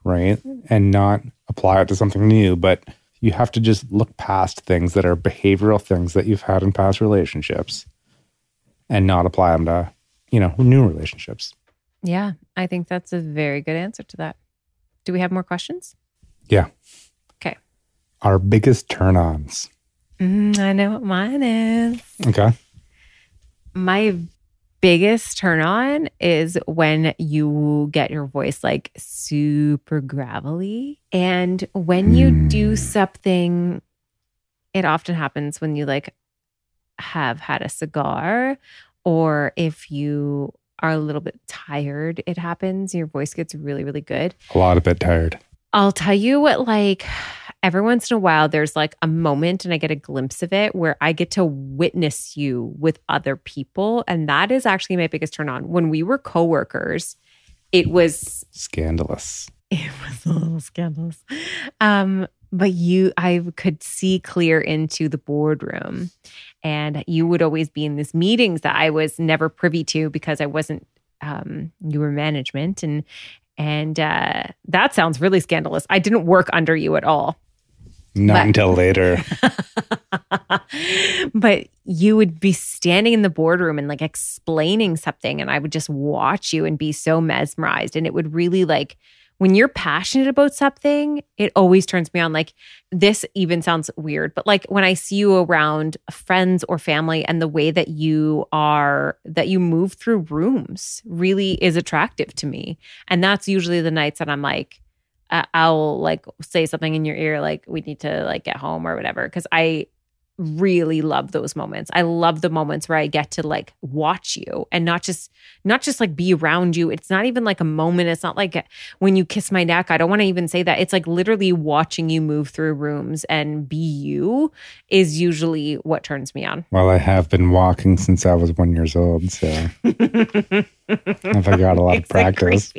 right, and not apply it to something new. But you have to just look past things that are behavioral things that you've had in past relationships, and not apply them to, you know, new relationships. Yeah, I think that's a very good answer to that. Do we have more questions? Yeah. Okay. Our biggest turn-ons. I know what mine is. Okay. My biggest turn on is when you get your voice like super gravelly, and when you do something, it often happens when you like have had a cigar, or if you are a little bit tired, it happens. Your voice gets really, really good. A lot of bit tired. I'll tell you what, like every once in a while, there's like a moment and I get a glimpse of it where I get to witness you with other people. And that is actually my biggest turn on. When we were coworkers, it was scandalous. It was a little scandalous. But I could see clear into the boardroom, and you would always be in these meetings that I was never privy to because I wasn't, you were management, and that sounds really scandalous. I didn't work under you at all. Until later. But you would be standing in the boardroom and like explaining something, and I would just watch you and be so mesmerized, and it would really like, when you're passionate about something, it always turns me on. Like, this even sounds weird, but like when I see you around friends or family and the way that you move through rooms really is attractive to me. And that's usually the nights that I'm like, I'll like say something in your ear, like we need to like get home or whatever. Cause I really love those moments. I love the moments where I get to like watch you and not just like be around you. It's not even like a moment. It's not like when you kiss my neck. I don't want to even say that. It's like literally watching you move through rooms and be you is usually what turns me on. Well, I have been walking since I was 1 year old, so I got a lot of practice.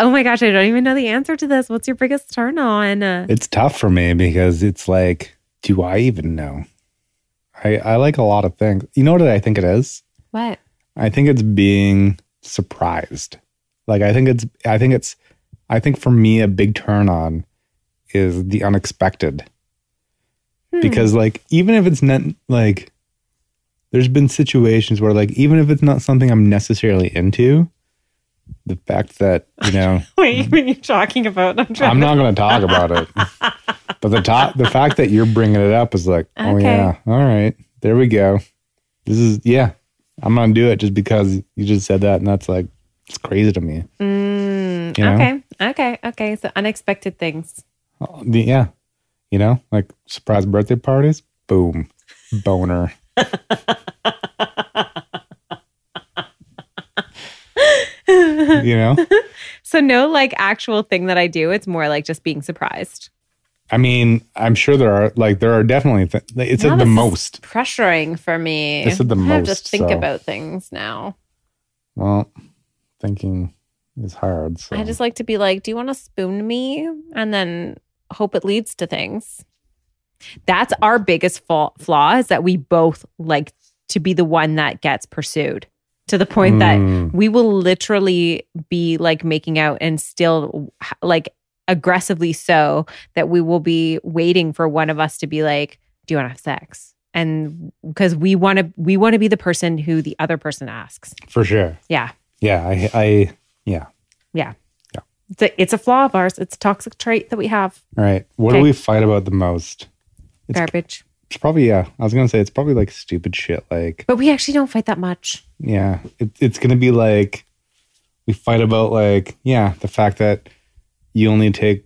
Oh my gosh, I don't even know the answer to this. What's your biggest turn on? It's tough for me because it's like, do I even know? I like a lot of things. You know what I think it is? What? I think it's being surprised. Like I think for me a big turn on is the unexpected. Because like even if it's not like, there's been situations where like even if it's not something I'm necessarily into, the fact that, you know, wait, what are you talking about? I'm not going to talk about it. But the fact that you're bringing it up is like, okay. Oh yeah, all right, there we go. This is, yeah, I'm going to do it just because you just said that, and that's like, it's crazy to me. You know? Okay. So unexpected things. Yeah. You know, like surprise birthday parties, boom, boner. You know? So no like actual thing that I do, it's more like just being surprised. I mean, I'm sure there are definitely things. It's at the most. Is pressuring for me. It's at the most. I have to think about things now. Well, thinking is hard. So. I just like to be like, do you want to spoon me? And then hope it leads to things. That's our biggest flaw is that we both like to be the one that gets pursued. To the point that we will literally be like making out and still like aggressively so that we will be waiting for one of us to be like, do you want to have sex? And because we want to be the person who the other person asks. For sure. Yeah. Yeah. Yeah. It's a flaw of ours. It's a toxic trait that we have. All right. What do we fight about the most? It's garbage. It's probably, yeah. I was going to say, it's probably like stupid shit. Like, but we actually don't fight that much. Yeah. It's going to be like, we fight about like, yeah, the fact that when you take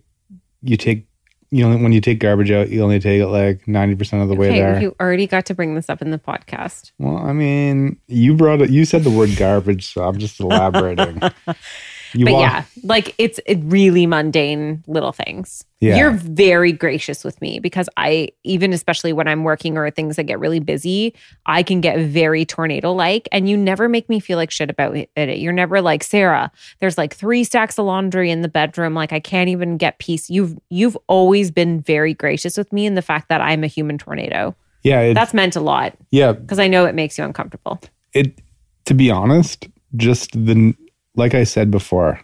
garbage out, you only take it like 90% of the way there. You already got to bring this up in the podcast. Well, I mean, you said the word garbage, so I'm just elaborating. Like it's really mundane little things. Yeah. You're very gracious with me because even especially when I'm working or things that get really busy, I can get very tornado-like, and you never make me feel like shit about it. You're never like, Sarah, there's like 3 stacks of laundry in the bedroom. Like I can't even get peace. You've always been very gracious with me in the fact that I'm a human tornado. Yeah. That's meant a lot. Yeah. Because I know it makes you uncomfortable. To be honest, just like I said before,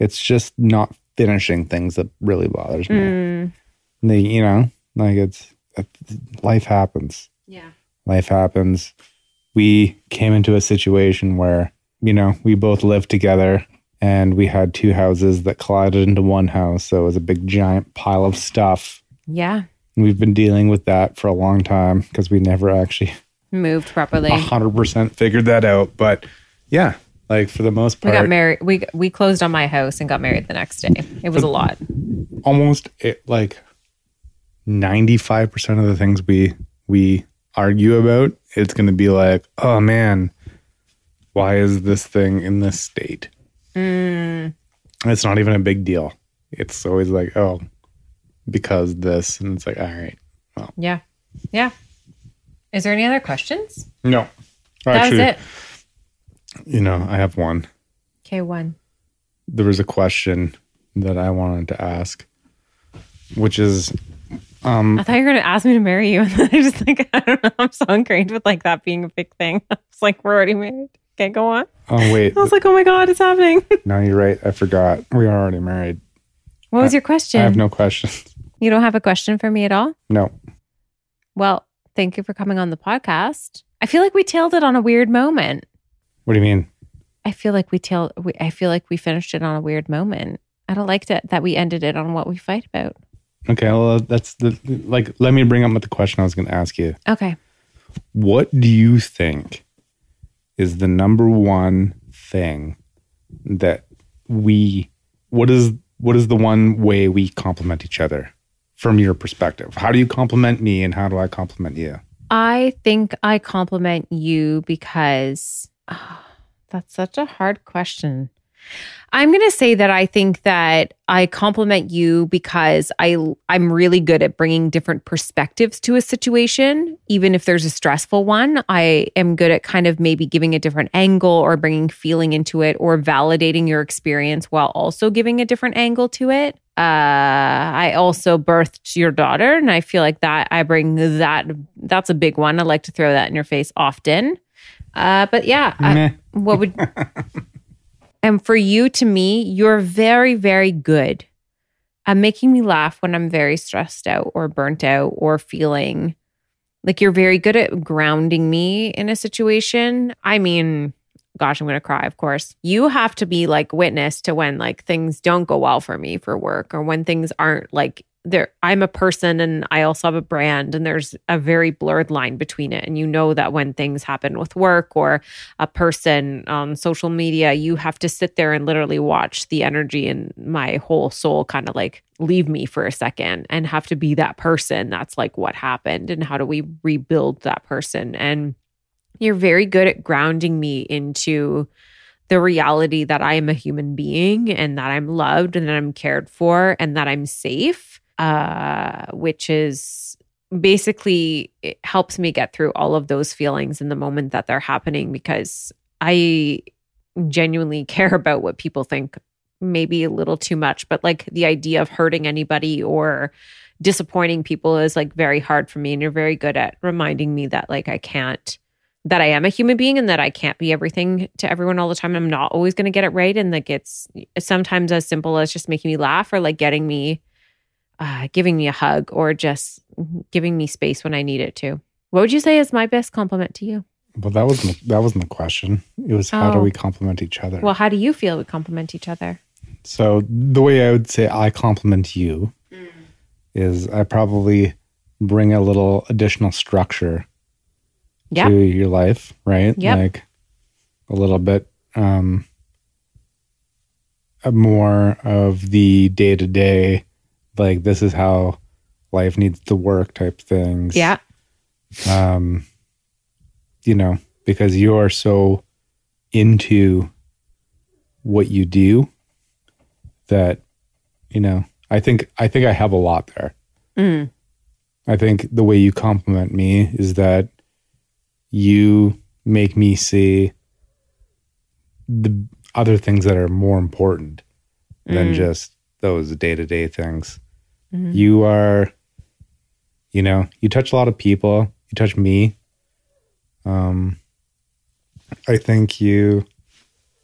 it's just not finishing things that really bothers me. You know, like life happens. Yeah. Life happens. We came into a situation where, you know, we both lived together and we had 2 houses that collided into one house. So it was a big giant pile of stuff. Yeah. And we've been dealing with that for a long time because we never actually moved properly. 100% figured that out. But yeah. Like for the most part, we got married. We closed on my house and got married the next day. It was a lot. Almost like 95% of the things we argue about, it's going to be like, oh man, Why is this thing in this state? It's not even a big deal. It's always like, oh, because this. And it's like, all right. Well. Yeah. Yeah. Is there any other questions? No. That was it. You know, I have one. Okay, one. There was a question that I wanted to ask, which is... I thought you were going to ask me to marry you. And then I just like, I don't know. I'm so ingrained with like that being a big thing. I was like, we're already married. Can't go on. Oh, wait. I was like, oh my God, it's happening. No, you're right. I forgot. We are already married. What was your question? I have no questions. You don't have a question for me at all? No. Well, thank you for coming on the podcast. I feel like we tailed it on a weird moment. What do you mean? I feel like we finished it on a weird moment. I don't like that we ended it on what we fight about. Okay, well, let me bring up the question I was going to ask you. Okay. What do you think is the number one thing that what is the one way we compliment each other from your perspective? How do you compliment me and how do I compliment you? I think I compliment you because that's such a hard question. I'm going to say that I think that I compliment you because I'm really good at bringing different perspectives to a situation. Even if there's a stressful one, I am good at kind of maybe giving a different angle or bringing feeling into it or validating your experience while also giving a different angle to it. I also birthed your daughter and I feel like that I bring that. That's a big one. I like to throw that in your face often. But yeah, And for you, to me, you're very, very good at making me laugh when I'm very stressed out or burnt out or feeling like you're very good at grounding me in a situation. I mean, gosh, I'm going to cry, of course. You have to be like witness to when like things don't go well for me for work or when things aren't like there. I'm a person and I also have a brand and there's a very blurred line between it. And you know that when things happen with work or a person on social media, you have to sit there and literally watch the energy and my whole soul kind of like leave me for a second and have to be that person. That's like what happened and how do we rebuild that person? And you're very good at grounding me into the reality that I am a human being and that I'm loved and that I'm cared for and that I'm safe. Which is basically, it helps me get through all of those feelings in the moment that they're happening because I genuinely care about what people think, maybe a little too much, but like the idea of hurting anybody or disappointing people is like very hard for me. And you're very good at reminding me that like that I am a human being and that I can't be everything to everyone all the time. I'm not always going to get it right. And like it's sometimes as simple as just making me laugh or like getting me giving me a hug or just giving me space when I need it to. What would you say is my best compliment to you? Well, that wasn't the question. It was how do we compliment each other? Well, how do you feel we compliment each other? So the way I would say I compliment you is I probably bring a little additional structure to your life, right? Yep. Like a little bit more of the day-to-day, like this is how life needs to work type things. Yeah. You know, because you are so into what you do that, you know, I think I have a lot there. Mm. I think the way you compliment me is that you make me see the other things that are more important than just those day-to-day things. Mm-hmm. You are, you know, you touch a lot of people. You touch me. I think you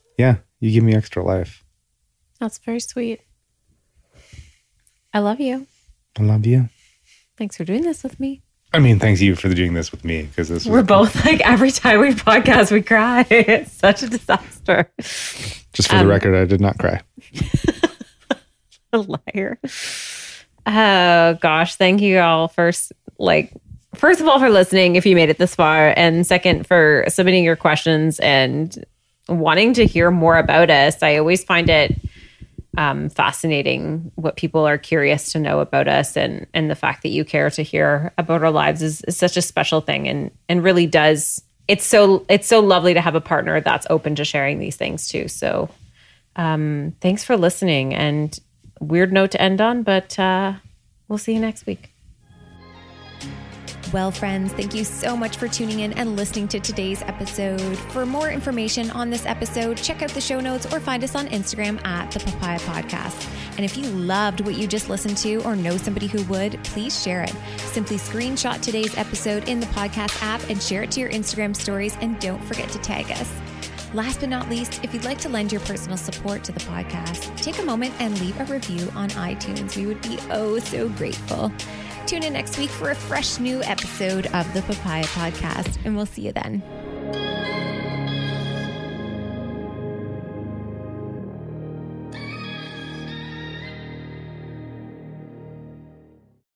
give me extra life. That's very sweet. I love you. I love you. Thanks for doing this with me. I mean, thanks you for doing this with me because we're both like every time we podcast, we cry. It's such a disaster. Just for the record, I did not cry. A liar. Oh gosh, thank you all first of all for listening if you made it this far, and second for submitting your questions and wanting to hear more about us. I always find it fascinating what people are curious to know about us, and the fact that you care to hear about our lives is such a special thing and really does it's so lovely to have a partner that's open to sharing these things too. So thanks for listening, and weird note to end on, but we'll see you next week. Well, friends, thank you so much for tuning in and listening to today's episode. For more information on this episode, check out the show notes or find us on Instagram at The Papaya Podcast. And if you loved what you just listened to or know somebody who would, please share it. Simply screenshot today's episode in the podcast app and share it to your Instagram stories, and don't forget to tag us. Last but not least, if you'd like to lend your personal support to the podcast, take a moment and leave a review on iTunes. We would be oh so grateful. Tune in next week for a fresh new episode of the Papaya Podcast, and we'll see you then.